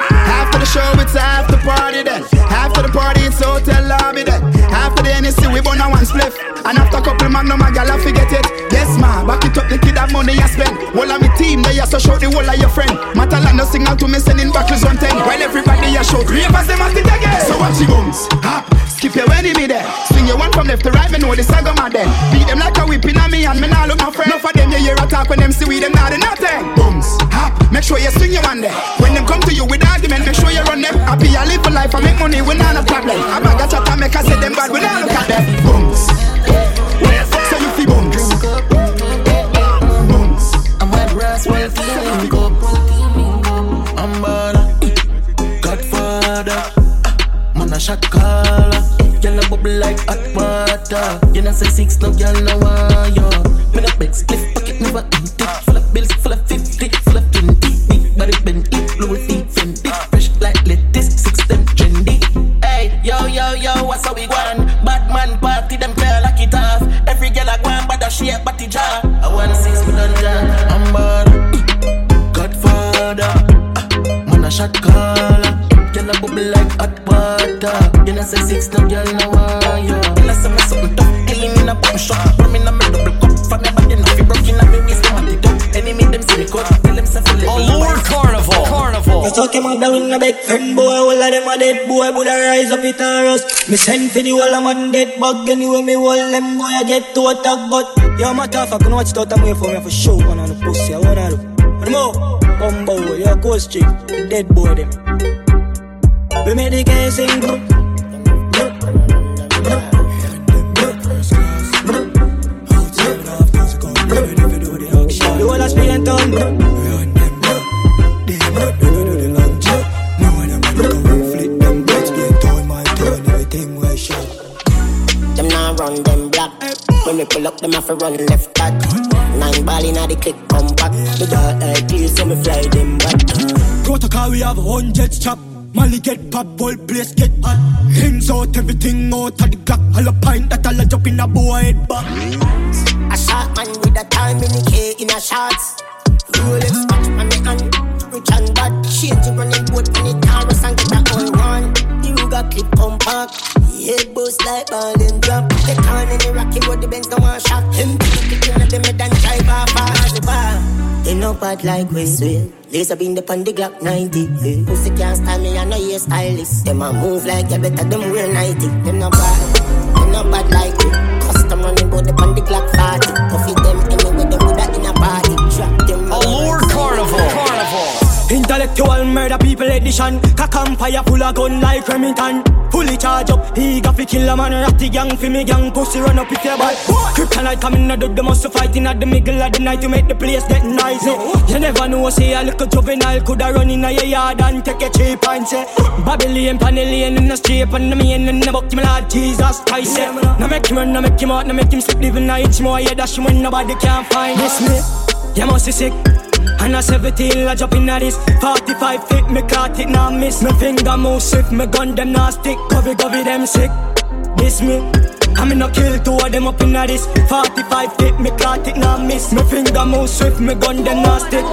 After the show, it's after party then. After the party, it's hotel lobby then. After the NSC, we burn a one spliff. And after couple magnum, a gal a forget it. Yes ma, back it up the kid that money I spend. Whole of me team, they a so show the whole of your friend. Matalando signal to me sending backers on 10. While everybody a show, ravers them at it again. So watch your bones, hop, skip your enemy there. Swing your one from left to right, me know the saga mad then. Beat them like a whipping on me and me nah look my friend. Enough of them, you hear a talk when them see we them nah do nothing. Bones, hop, make sure you swing your one there. When them come to you with argument, make sure you run them. Happy I live for life, I make money, we nah no problem. I bag a chat and make I say them bad, we nah look at them. Bones, so you feel bones. Bones, I'm a brass wife, drink up. I'm bad, Godfather. Man a shot caller, y'all a bubble like hot water. You know say six, no y'all no want yo. Me no big split pocket, never empty. Full of bills, full of 50, full of 20. Big body Bently, blue teeth Fendi. Fresh like lettuce, six them trendy. Hey, yo, yo, yo, what's up we want? Bad man party, them girl like it off. Every girl I want, but I share party jar. I want 6 million jar. I'm bad, Godfather. Man a shot caller, y'all a bubble like hot water. up. You know, say 6 now, girl, you know why, yo. You know, say me something tough, killing in a bottom shop. Rum in a me double cup, for me body not be broken, I be wasting my ticket. Enemy them see me cut, tell them say for little. Allure Carnival, Carnival. Me talking my down a big friend, boy, all of them a dead, boy, would I rise up it and rust. Me send for the whole of man dead bug, anyway, me wall them, boy, I get to attack, but yo, my tough, I can watch it out and wait for me for show, man, on the pussy, I wanna do. One more, bumbo, yo, ghost chick, dead boy, them. We make the game sing, bro. The whole of Spain and town, bro. Them now run them black. When we pull up, them have to run left back. 9 ball inna the click, come back. The dark eye clear, so me fly them back. Protocol, we have 100 chop. Molly get pop, whole place get hot. Rims out, everything out of the Glock. Hollow pint that all a jump in a boy head back. A shot man with a time in the K in a shots. Rolex watch on the hand, rich and bad. Change the running boat in the Taurus and get that all run. You got clip, come back. Head boost like ball and drop. They can't any rocky road, the Benz no one shot. Him take the of them head and drive off as a bar. They no bad like we swear. Laser beam upon the Glock 90. Pussy can't style me, I know you're stylist. Them a move like you better them real 90. Them no bad like we. Custom running boat upon the Glock 40. Coffee them anyway, them woulda in a party. Trap them. Allure Carnival. Carnival. Intellectual murder people edition. Cock empire full of gun like Remington. Fully charge up, he got fi kill a man. Ratty gang fi me gang, pussy run up if you bad. Kryptonite coming a do the muscle fighting at the middle of the night to make the place get noisy. You never know, say a little juvenile coulda run in a yard and take a cheap and say Babylon, Panellian in the street and the main in the book, my Lord Jesus Christ. Now make him run, now make him out, now make him slip, living a inch more, yeah, dash him when nobody can find this me. You must be sick. And a 17, I jump in at this 45 feet, me caught it, now miss. Me finger move swift, me gun them now stick. Govy, them sick, this me. I me no kill 2 of them up in at this 45 feet, me caught it, now miss. Me finger move swift, me gun them now stick.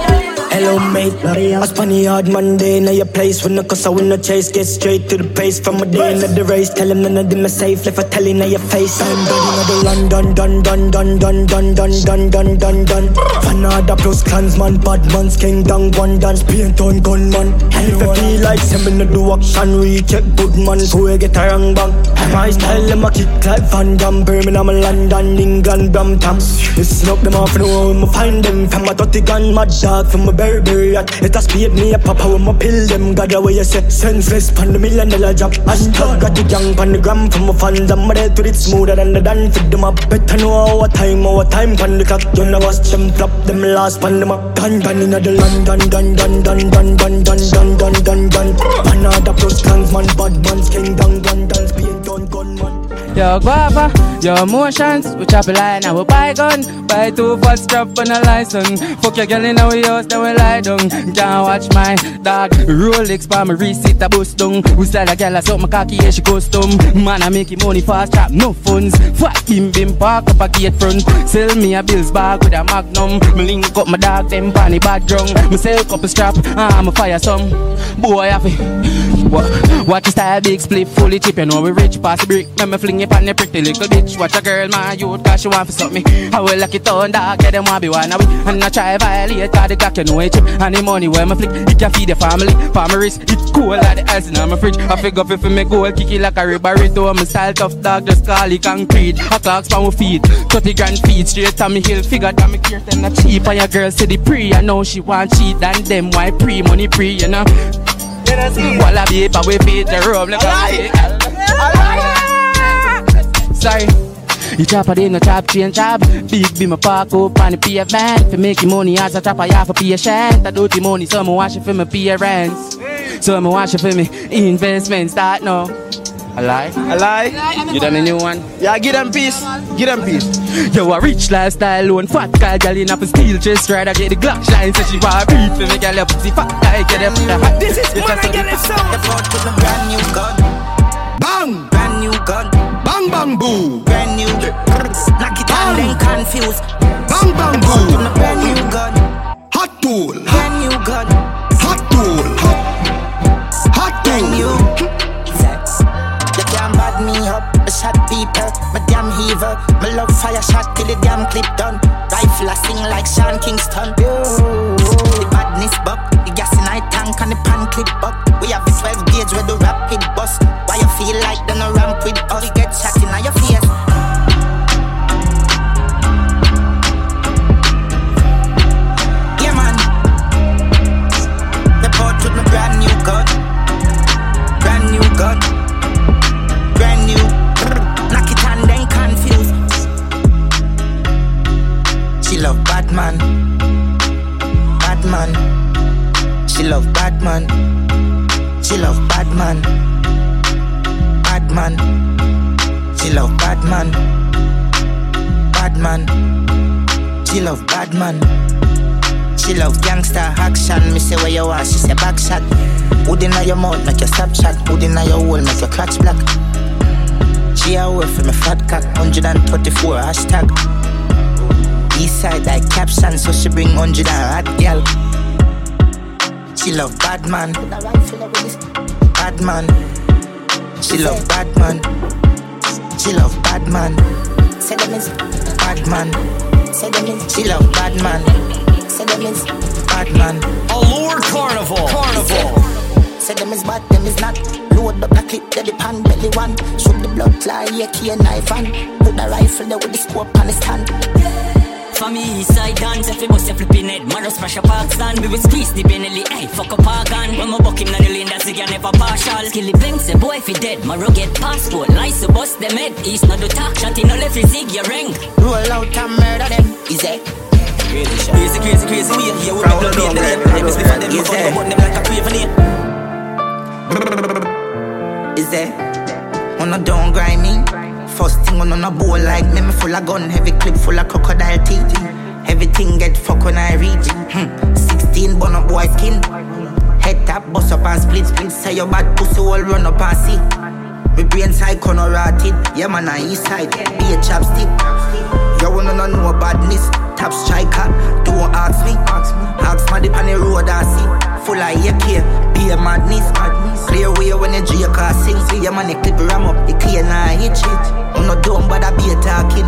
Hello mate, I was funny hard Monday. Now your place when the cuss, I win the chase. Get straight to the pace from a day in the race. Tell him none of them are safe, left I tell him now your face. I'm done, done, done, done, done, done, done, done, done, done, done. Fanada plus clansman, bad man's king, down one dance, paint on gunman. If I feel like seven to do action, recheck good man, so I get a wrong bang. My style, I'm a kick like Van Damme, Birmingham, London, England, Brampton. Listen up, them off, know how I find them. From a 30 gun, mad dog, from a it has paid me a papa when I pill them. God away you say senseless pan the $1 million job. Hashtag got the gang pan the gram from my fans. I'm ready to it smoother than the dance. Fit them up better know our time pan the clock. You know watch them flop them last pan the map. Gun gun in the land dun dun dun dun dun dun dun dun dun dun. Another plus gangs man bad man's king dun dun dance being done gun man. Your guava, your motions, we chop a line and we buy gun. Buy 2 foot strap and a license. Fuck your girl in our house, then we lie down. Can't watch my dog Rolex by my receipt, I bust down. We sell a girl, I suck my cocky, yeah, she goes dumb. Man, I make money fast, trap no funds. Fuck him, bim, park up a gate front. Sell me a bills bag with a magnum. Me link up my dog, them panny bad drunk. Me sell couple strap, I'm a fire some. Boy, I feel. Watch the style, big split, fully chip, you know we rich, pass the brick. Let me fling it on the pretty little bitch. Watch a girl, my youth, cause she want for something. I will lock it on, dog, get them want be one of it. And I try violate, cause the cock, you know it chip. And the money where me flick, it can feed the family. For my wrist, it's cool like the ice in my fridge. I figure if me goal, kick it like a ribberito. I'm a style tough dog, just call it concrete. I clocks from my feet, 30 grand feet, straight on me hill. Figure that me care, them not cheap. And your girl say the pre, I know she want cheat. And them why pre, money pre, you know. Walla beep, we beat the room like a sorry. You chopper, they no chop, chain chop. Big be my park up on the PF man. For making money as a chopper, you have to pay a shant. I do the money, so I'ma wash it for my parents. So I'ma wash it for me investment start now. A lie. You done a new one? Yeah, give them peace. Give them peace. Yo, a rich lifestyle loan. Fat guy, girl, in up a steel chest rider. Get the Glock shine, so she want to beat for me, girl, up the fat guy, get up the hot. This is Mona Gallis sound. Brand new gun. Bang! Brand new gun. Bang, bang, boom. Brand new. Knock it down, then confuse. Bang, bang, boom. Brand new gun. Hot tool. Brand new gun. Hot tool. Hot tool. Brand new. up, a shot deeper, my damn heaver. My love fire shot till the damn clip done. Rifle I sing like Sean Kingston. The badness buck, the gas in I tank and the pan clip buck. We have a 12 gauge with the rapid bus. Why you feel like they no ramp with all you get shot in your face? Gun, brand new, knock it and then confused. She love Batman, Batman. She love Batman, she love Batman, Batman. She love Batman, Batman. She love Batman. She love gangsta action. Me say where you are, she say back shot. Hood inna your mouth, make your stop shot. Hood inna your hole, make your crotch black. She away from me fat cock, 134 hashtag. East side like caption, so she bring 100 hot girl. She love bad man, bad man. She love bad man, she love bad man. Say them is bad man, say them is. She love bad man, say them is bad man. Allure Carnival, Carnival. Say them is bad, them is not. Load up the clip, the pan, belly one. Shoot the blood fly, AK and knife and put the rifle there with the scope on his hand. For me, side dance, if you bust your flipping head, man, just smash a parks down. We will squeeze the Benelli, hey, fuck up our gun. When my buck him, none of the lane, that's again never partial. Skilly banks, a boy, if he dead, my rugged passport, lies to bust them head. He's not the talk, shot in all left, his zig, your ring. Roll out and murder them, is it? Crazy, crazy, crazy, me, yeah, we'll be bloody, and then I'm just before them, we'll come them like a craven. Is there? On a down grinding. First thing on a bowl like me, me full of gun, heavy clip full of crocodile teeth. Everything get fuck when I reach. 16 bun up boy skin. Head tap, bust up and split. Say your bad pussy all run up and see. My brain side corner rotted. Yeah man on east side, be a chapstick. You wanna know badness. Tap striker, don't ask me. Ask me dip on the road and see. Full of AK, be a madness. Clear way when you drink or sing. See your man, you clip ram up, you clean and hit shit. I'm not dumb, but I be talking.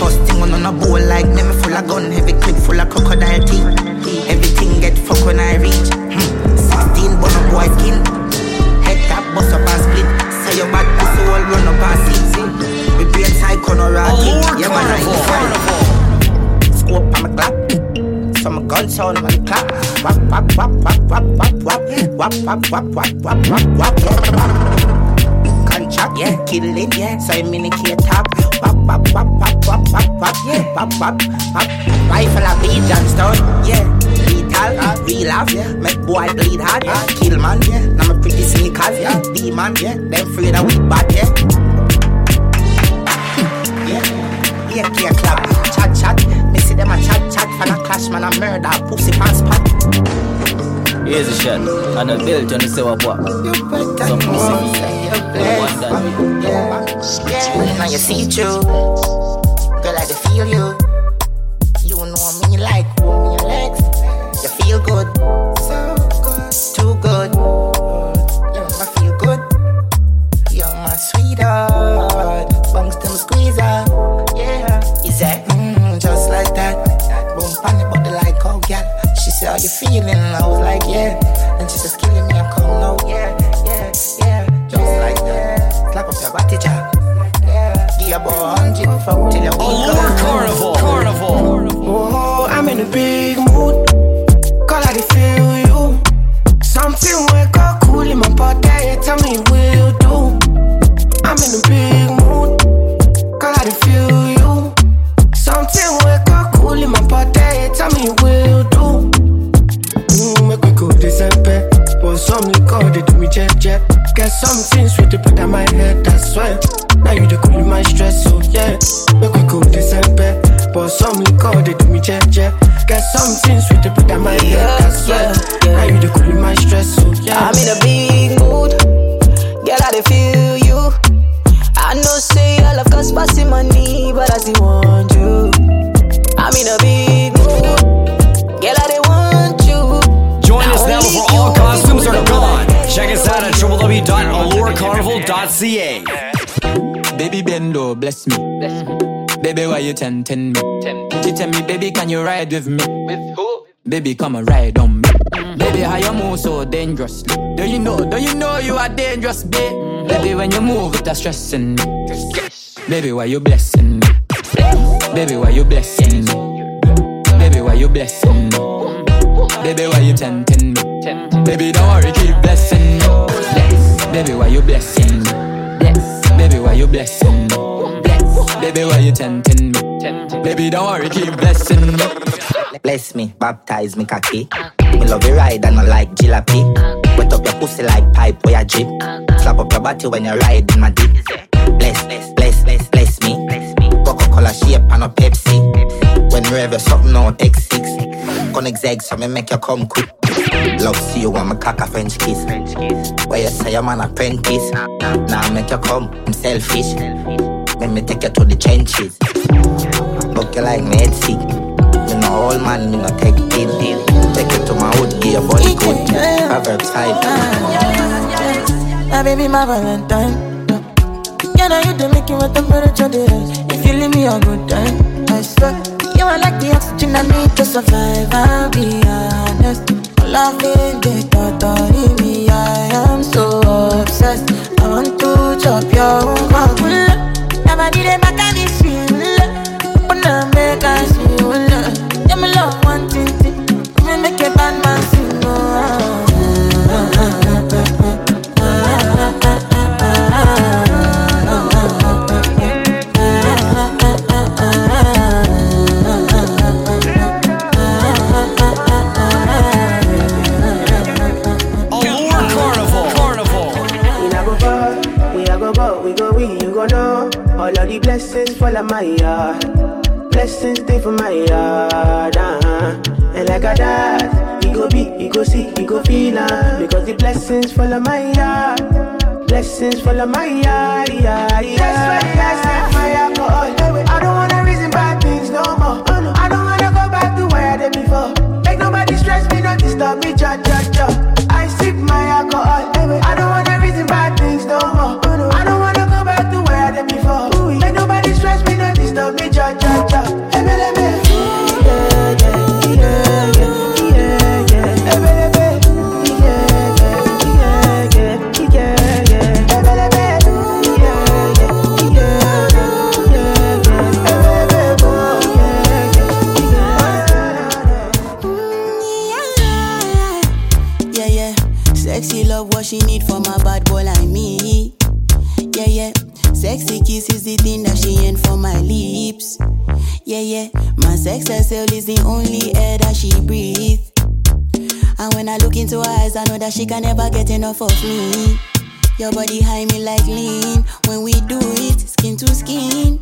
First thing on a bowl like me, me full of gun, heavy clip full of crocodile teeth. Everything get fucked when I reach. 16 bun up boy skin. Head tap, bust up and split. Say your bad pussy all run up and sit. We brain side corner rocking. Yeah man, I eat fine. Scope on my clock. From a gun sound, man, clap. Wap, wap, wap, wap, wap, wap, wap. Wap, wap, wap, wap, wap, wap, wap. Contract, yeah, killing, yeah. So I mean, here top. Wap, wap, wap, wap, wap, wap, wap. Yeah, wap, wap, wap. Rifle a beat and stone, yeah. Lethal, real laugh, yeah. Make boy bleed hard, yeah. Kill man, yeah. Now my pretty sneakers, yeah. Demon, yeah. Them free that we bad, yeah. Yeah, yeah, yeah, clap. Chat, chat. See them a chat, fan a clash, man a murder, pussy pants pat. Here's a shot, and a belt on the sewer block. Some pussy me, yeah. Now you see you, girl I do feel you. You know me like warm your legs. You feel good, so good, too good. You know I feel good. You're my sweetheart, bunks them squeezer, yeah. Is that? Just like that, boom panic, but they like, oh yeah. She said, how you feeling? I was like, yeah. And she says, killing me, I'm coming now. Yeah, yeah, yeah. Just like that, slap up your body, jack. Yeah, give about 100 fuck till you're Allure Carnival. Oh, I'm in a big mood. Call I feel you. Something wake up cool in my body. Tell me what you do. I'm in a big mood. Call I feel you. Something wake up cool in my body. Tell me what you do. Make we go December. But some call they do me jab jab. Get something sweet to put on my head. That's why now you the cool in my stress. So yeah, make we go December. But some call they do me jab jab. Get something sweet to put on my head. That's why now you the cool in my stress. So yeah, I'm in a big mood. Girl, I dey feel you. I know say all of us passing money, but I still want you. I'm in a big mood, girl, I don't want you. Join us now before all costumes are gone. Check us out at www. www.allurecarnival.ca. Baby Bendo, bless me. Bless me. Baby, why you tempting me? She tell me, baby, can you ride with me? With who? Baby, come and ride on me. Baby, how you move so dangerously? Don't you know you are dangerous, babe? Baby, when you move, it's stressing me. Baby, why you blessing me? Baby, why you blessing me? Baby, why you blessing me? Baby, why you tempting me? Baby, don't worry, keep blessing me. Baby, why you blessing me? Baby, why you blessing me? Baby, why you tempting me? Baby, don't worry, keep blessing me. Bless me, baptize me kaki. Me love you ride and I like jalapi. Wet up your pussy like pipe where you drip. Slap up your body when you ride in my dick. Bless me. Coca Cola shape and a Pepsi. When we have something on X6. Gonna exeg so me make you come quick. Love see you want me cock a French kiss. Where you say I'm an apprentice. Now make you come, I'm selfish. Let me take you to the trenches. Book you like Messi. You know old man, me no take deal. Take you to my hood, give your body good. Proverbs 5. My baby, my Valentine. You know you do make it with temperature days. If you leave me a good time, I swear. You are like the oxygen I need to survive. I'll be honest. All I feel, they thought of me. I am so obsessed. I want to chop your own cock. I did it back and it's real. When I make a scene, yeah, me love one thing. Me make a bad man sing. Allure Carnival. In a go bar, we a go bar, we go in, you go know. All of the blessings fall on my yard. Blessings stay for my yard. And like a dad, he go be, he go see, he go feel. Because the blessings fall on my yard. Blessings fall on my yard. That's why I set fire for all the way. I don't wanna reason bad things no more. Oh no, I don't wanna go back to where I did before. Make nobody stress me, not disturb me, ja. I sip my alcohol. I don't wanna reason bad things no more. Oh no, I don't wanna go back to where I did before. Make nobody stress me, not disturb me, ja. Sexy love, what she need from a bad boy like me. Yeah. Sexy kiss is the thing that she ain't for my lips. Yeah. My sex herself is the only air that she breathes. And when I look into her eyes, I know that she can never get enough of me. Your body high me like lean. When we do it, skin to skin.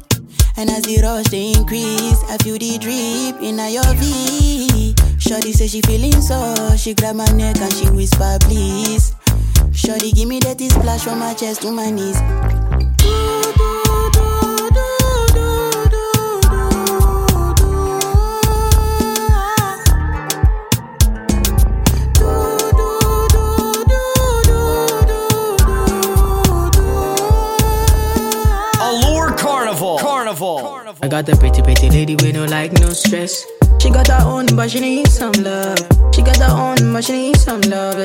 And as the rush they increase, I feel the drip in your V. Shorty say she feeling so, she grab my neck and she whisper please. Shorty give me that splash from my chest to my knees. I got the pretty lady with no like no stress. She got her own but she needs some love. But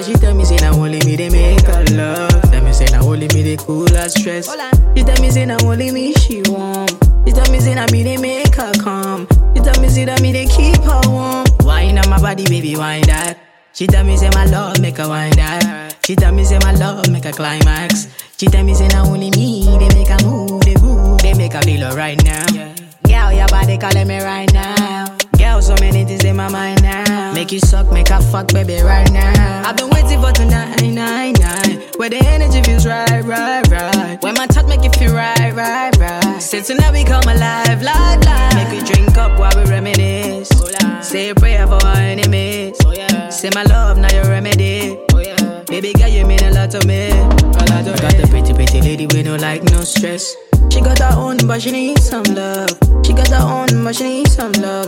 she tell me say now only me they make her love. Tell me say now only me they cool her stress. She tell me say now only me she warm. She tell me say now me they make her calm. She tell me say now me they keep her warm. Wine on my body baby wine that. She tell me say my love make her wine that. She tell me say my love make her climax. She tell me say now only me they make her move. They make a deal right now. Yeah. Girl, your body calling me right now. Girl, so many things in my mind now. Make you suck, make a fuck, baby, right now. I've been waiting for tonight, night. Where the energy feels right. When my touch make you feel right. Say tonight we come alive, live. Make you drink up while we reminisce. Hola. Say a prayer for our enemies. Oh, yeah. Say my love, now your remedy. Oh, yeah. Baby girl, you mean a lot to me. I got the pretty lady with no like, no stress. She got her own, but she needs some love.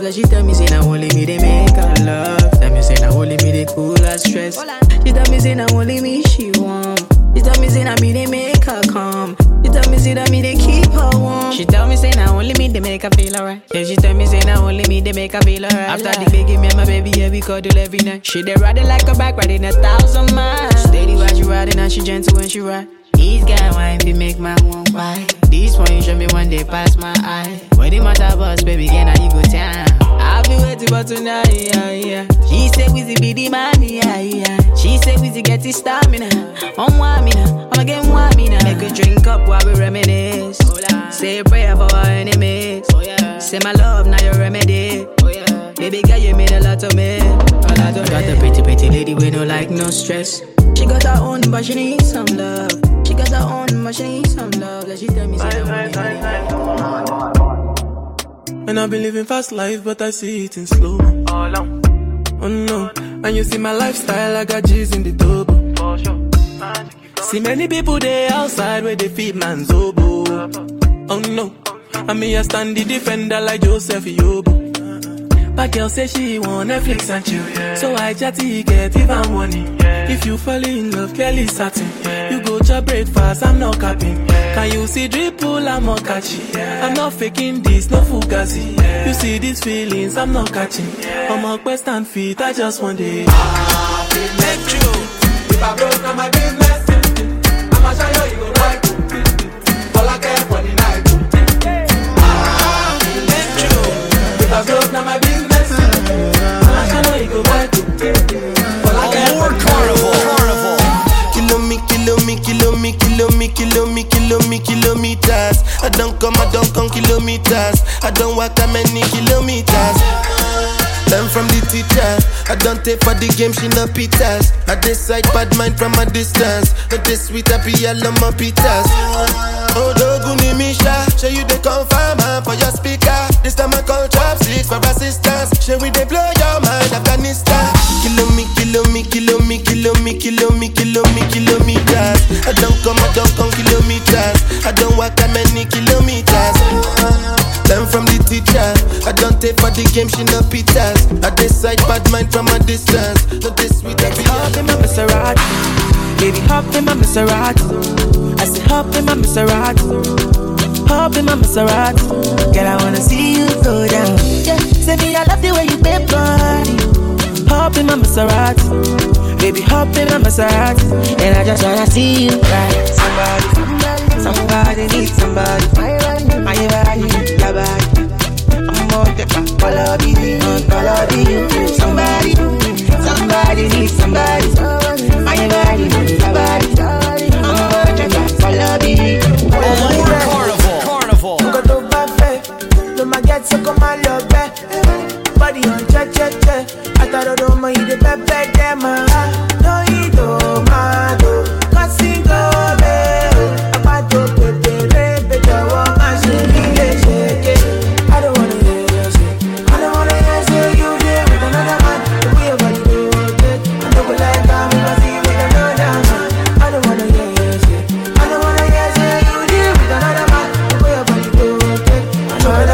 Like she tell me, say, now only me, they make her love. Tell me, say, now only me, they cool her stress. She tell me, say, now only me, she want. She tell me, say, pussy that me they keep her warm. She tell me say now only me they make her feel alright. Yeah, she tell me say now only me they make her feel alright. After the big me and my baby, yeah, we cuddle every night. She they ride it like a bike riding 1,000 miles. Steady while she riding and she gentle when she ride. These guys wine fi make my one white. These points show me when they pass my eye. When they matter boss, baby, can I you go down? I'll be waiting for tonight, yeah, yeah. She say we be the man, yeah, yeah. She say we get the stamina. I'm warming up, I'm again warming up. Make a drink up while we reminisce. Say a prayer for our enemies. Say my love, now your remedy. Baby girl, you made a lot of me. Got the pretty, pretty lady with no like, no stress. She got her own, but she needs some love. She got her own, but she needs some love. Like she tell me, say I'm. And I've been living fast life, but I see it in slow. Oh no, and you see my lifestyle, I got G's in the double. See many people there outside where they feed man's oboe. Oh no, and me a standy defender like Joseph Yobo. But girl say she want Netflix and chill, yeah. So I chatty get even money, yeah. If you fall in love, Kelly satin, yeah. You go to breakfast, I'm not capping, yeah. Can you see dripple, I'm not catchy, yeah. I'm not faking this, no fugazi, yeah. You see these feelings, I'm not catching, yeah. I'm on quest and feet, I just want it. I've been next you. If I broke down my business, I'ma show you you like it. All I care for the night, yeah. I've been next you. If I broke down my business, Allure Carnival. Kilometers. I don't come kilometers. I don't walk that many kilometers. Learn from the teacher. I don't take for the game, she no pitas. I decide bad mind from a distance. Not this sweet happy, I love my pitas. Oh, Doguni Misha. Show you the confirm for your speaker. This time I call trap 6 for assistance. Show we they blow your mind, Afghanistan. Kilometers. I don't come kilometers. I don't walk that many kilometers. Learn from the teacher. I don't take for the game, she no pitas. I decide bad mind from a distance. Not this sweet happy. Hop in my Maserati. Baby, hop in my Maserati. I say hop in my Maserati. Hop in my Maserati. Girl, I wanna see you go down, yeah. Say me, I love the way you bend body. Hop in my Maserati. Baby, hop in my Maserati. And I just wanna see you right. Somebody needs somebody. My body, your body. I'm on the follow you. Somebody needs somebody. My body, your body. I'm on the follow you. So come on, love, body on cha-cha-cha. I thought I don't mind the pepper, damn, no, you don't mind, cause you go, babe. I don't want to hear, say you there with another man. The way your body rotate, I don't like I'm gonna see you with another man. I don't wanna hear, say you there with another man. The way your body rotate, I don't like.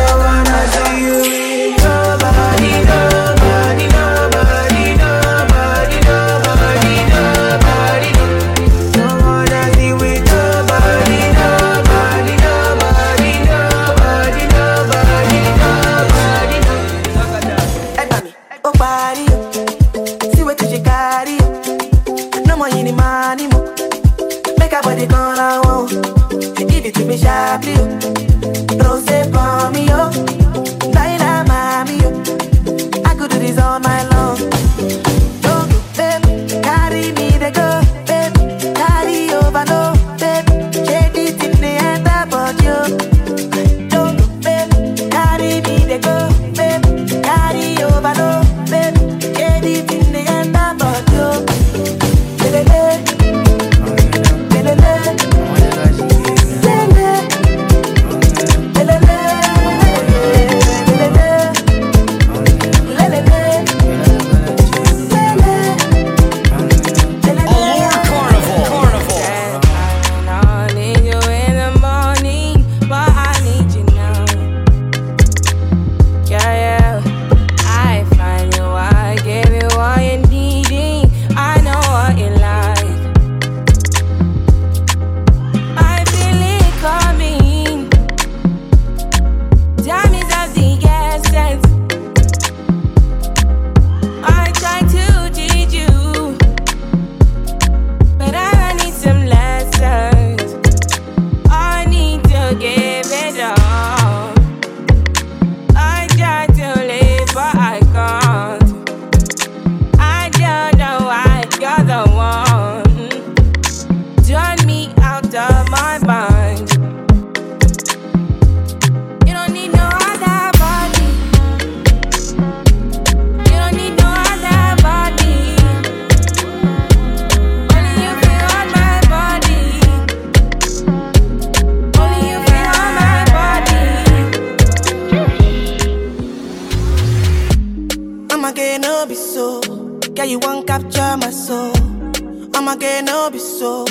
again, no be so.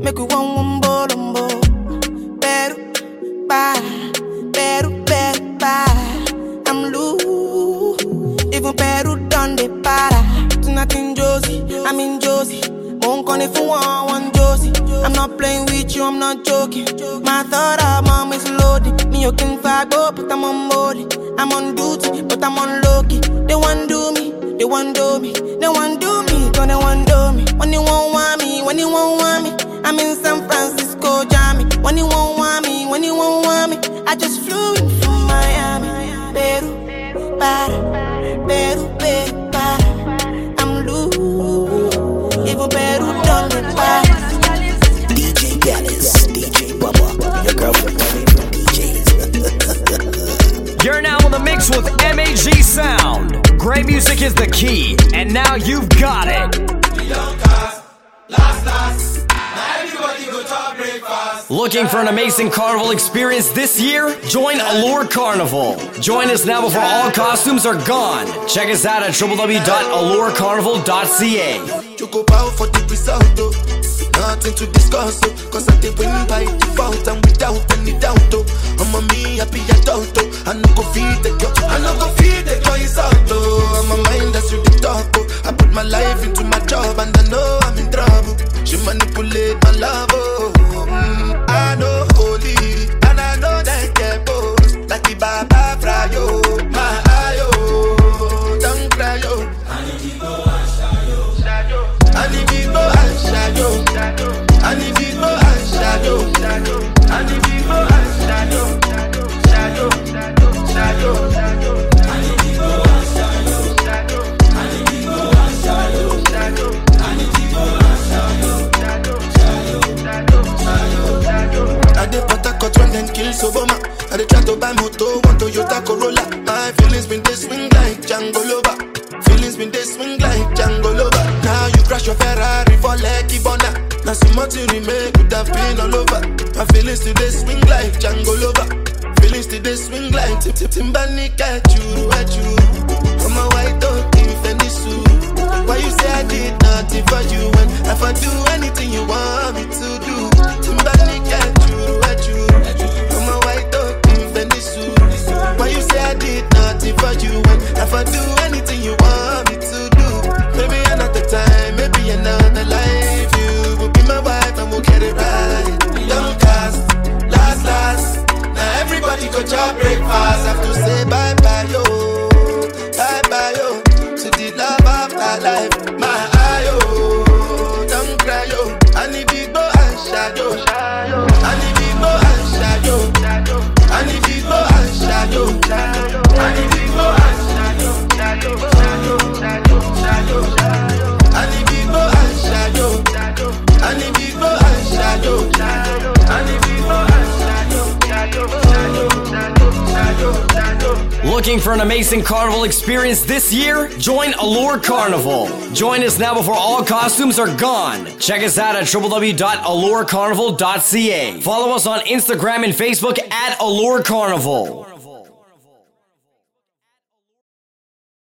Make we one ball on board. Better, bye. Better, better, bye. I'm loose. Even better, done the para. To nothing, Josie. I'm in Josie. Won't call if you want one, Josie. I'm not playing with you, I'm not joking. My thought of mom is loaded. Me, you can fag up, but I'm on board. I'm on duty, but I'm on low key. They want do me, they want do me. They want do me, don't they want do me. When they won't want me, when they won't want me. I'm in San Francisco, Jammy. When they won't want me, when they won't want me. I just flew in from Miami. Peru, para, Peru, Peru, para. I'm loose. Even Peru, don't they para. DJ Gallis, DJ Buba, your girlfriend's favorite DJs. You're now on the mix with MAG Sound. Great music is the key, and now you've got it. Looking for an amazing carnival experience this year? Join Allure Carnival. Join us now before all costumes are gone. Check us out at www.allurecarnival.ca. Nothing to discuss, oh, cause I did win by default and without any doubt, oh. I'm a me happy adult, oh. I no go feed the girl, I no go feed the girls out, oh. I'm a mind that's really talk, oh. I put my life into my job and I know I'm in trouble. She manipulate my love, oh. I know holy and I know that get both. Like the Baba Fry, oh. My eye, oh. Don't cry, oh. I need to go and shadow. I need to go and shadow. I need people and shadow. I need people and shadow. Shadow, shadow, shadow. I need people and shadow. I need people and shadow. I need people and shadow. Shadow, shadow, shadow. I dey Port-a-Court when them kill Soboma. I dey try to buy moto, want Toyota Corolla. My feelings been dey swing like Django Lover. Feelings been dey swing like Django Lover. Now you crash your Ferrari for Lekki Bona. Now so much you remain could have been all over. My feelings today swing like Django Lover. Feelings today swing like Timbani at you. I'm a white dog in Fendi suit. Why you say I did nothing for you when if I do anything you want me to do? Timbani at you. I'm a white dog in Fendi suit. Why you say I did nothing for you when if I do anything you want me to do? Maybe another time, maybe another life. My wife and we'll get it right. Don't cast, last. Now everybody go chop breakfast. Have to say bye bye yo, to the love of my life. My eye yo, don't cry yo. I need people and shadow. I need people and shadow. I need people and shadow. I need people and shadow. Looking for an amazing carnival experience this year? Join Allure Carnival. Join us now before all costumes are gone. Check us out at www.allurecarnival.ca. Follow us on Instagram and Facebook at Allure Carnival.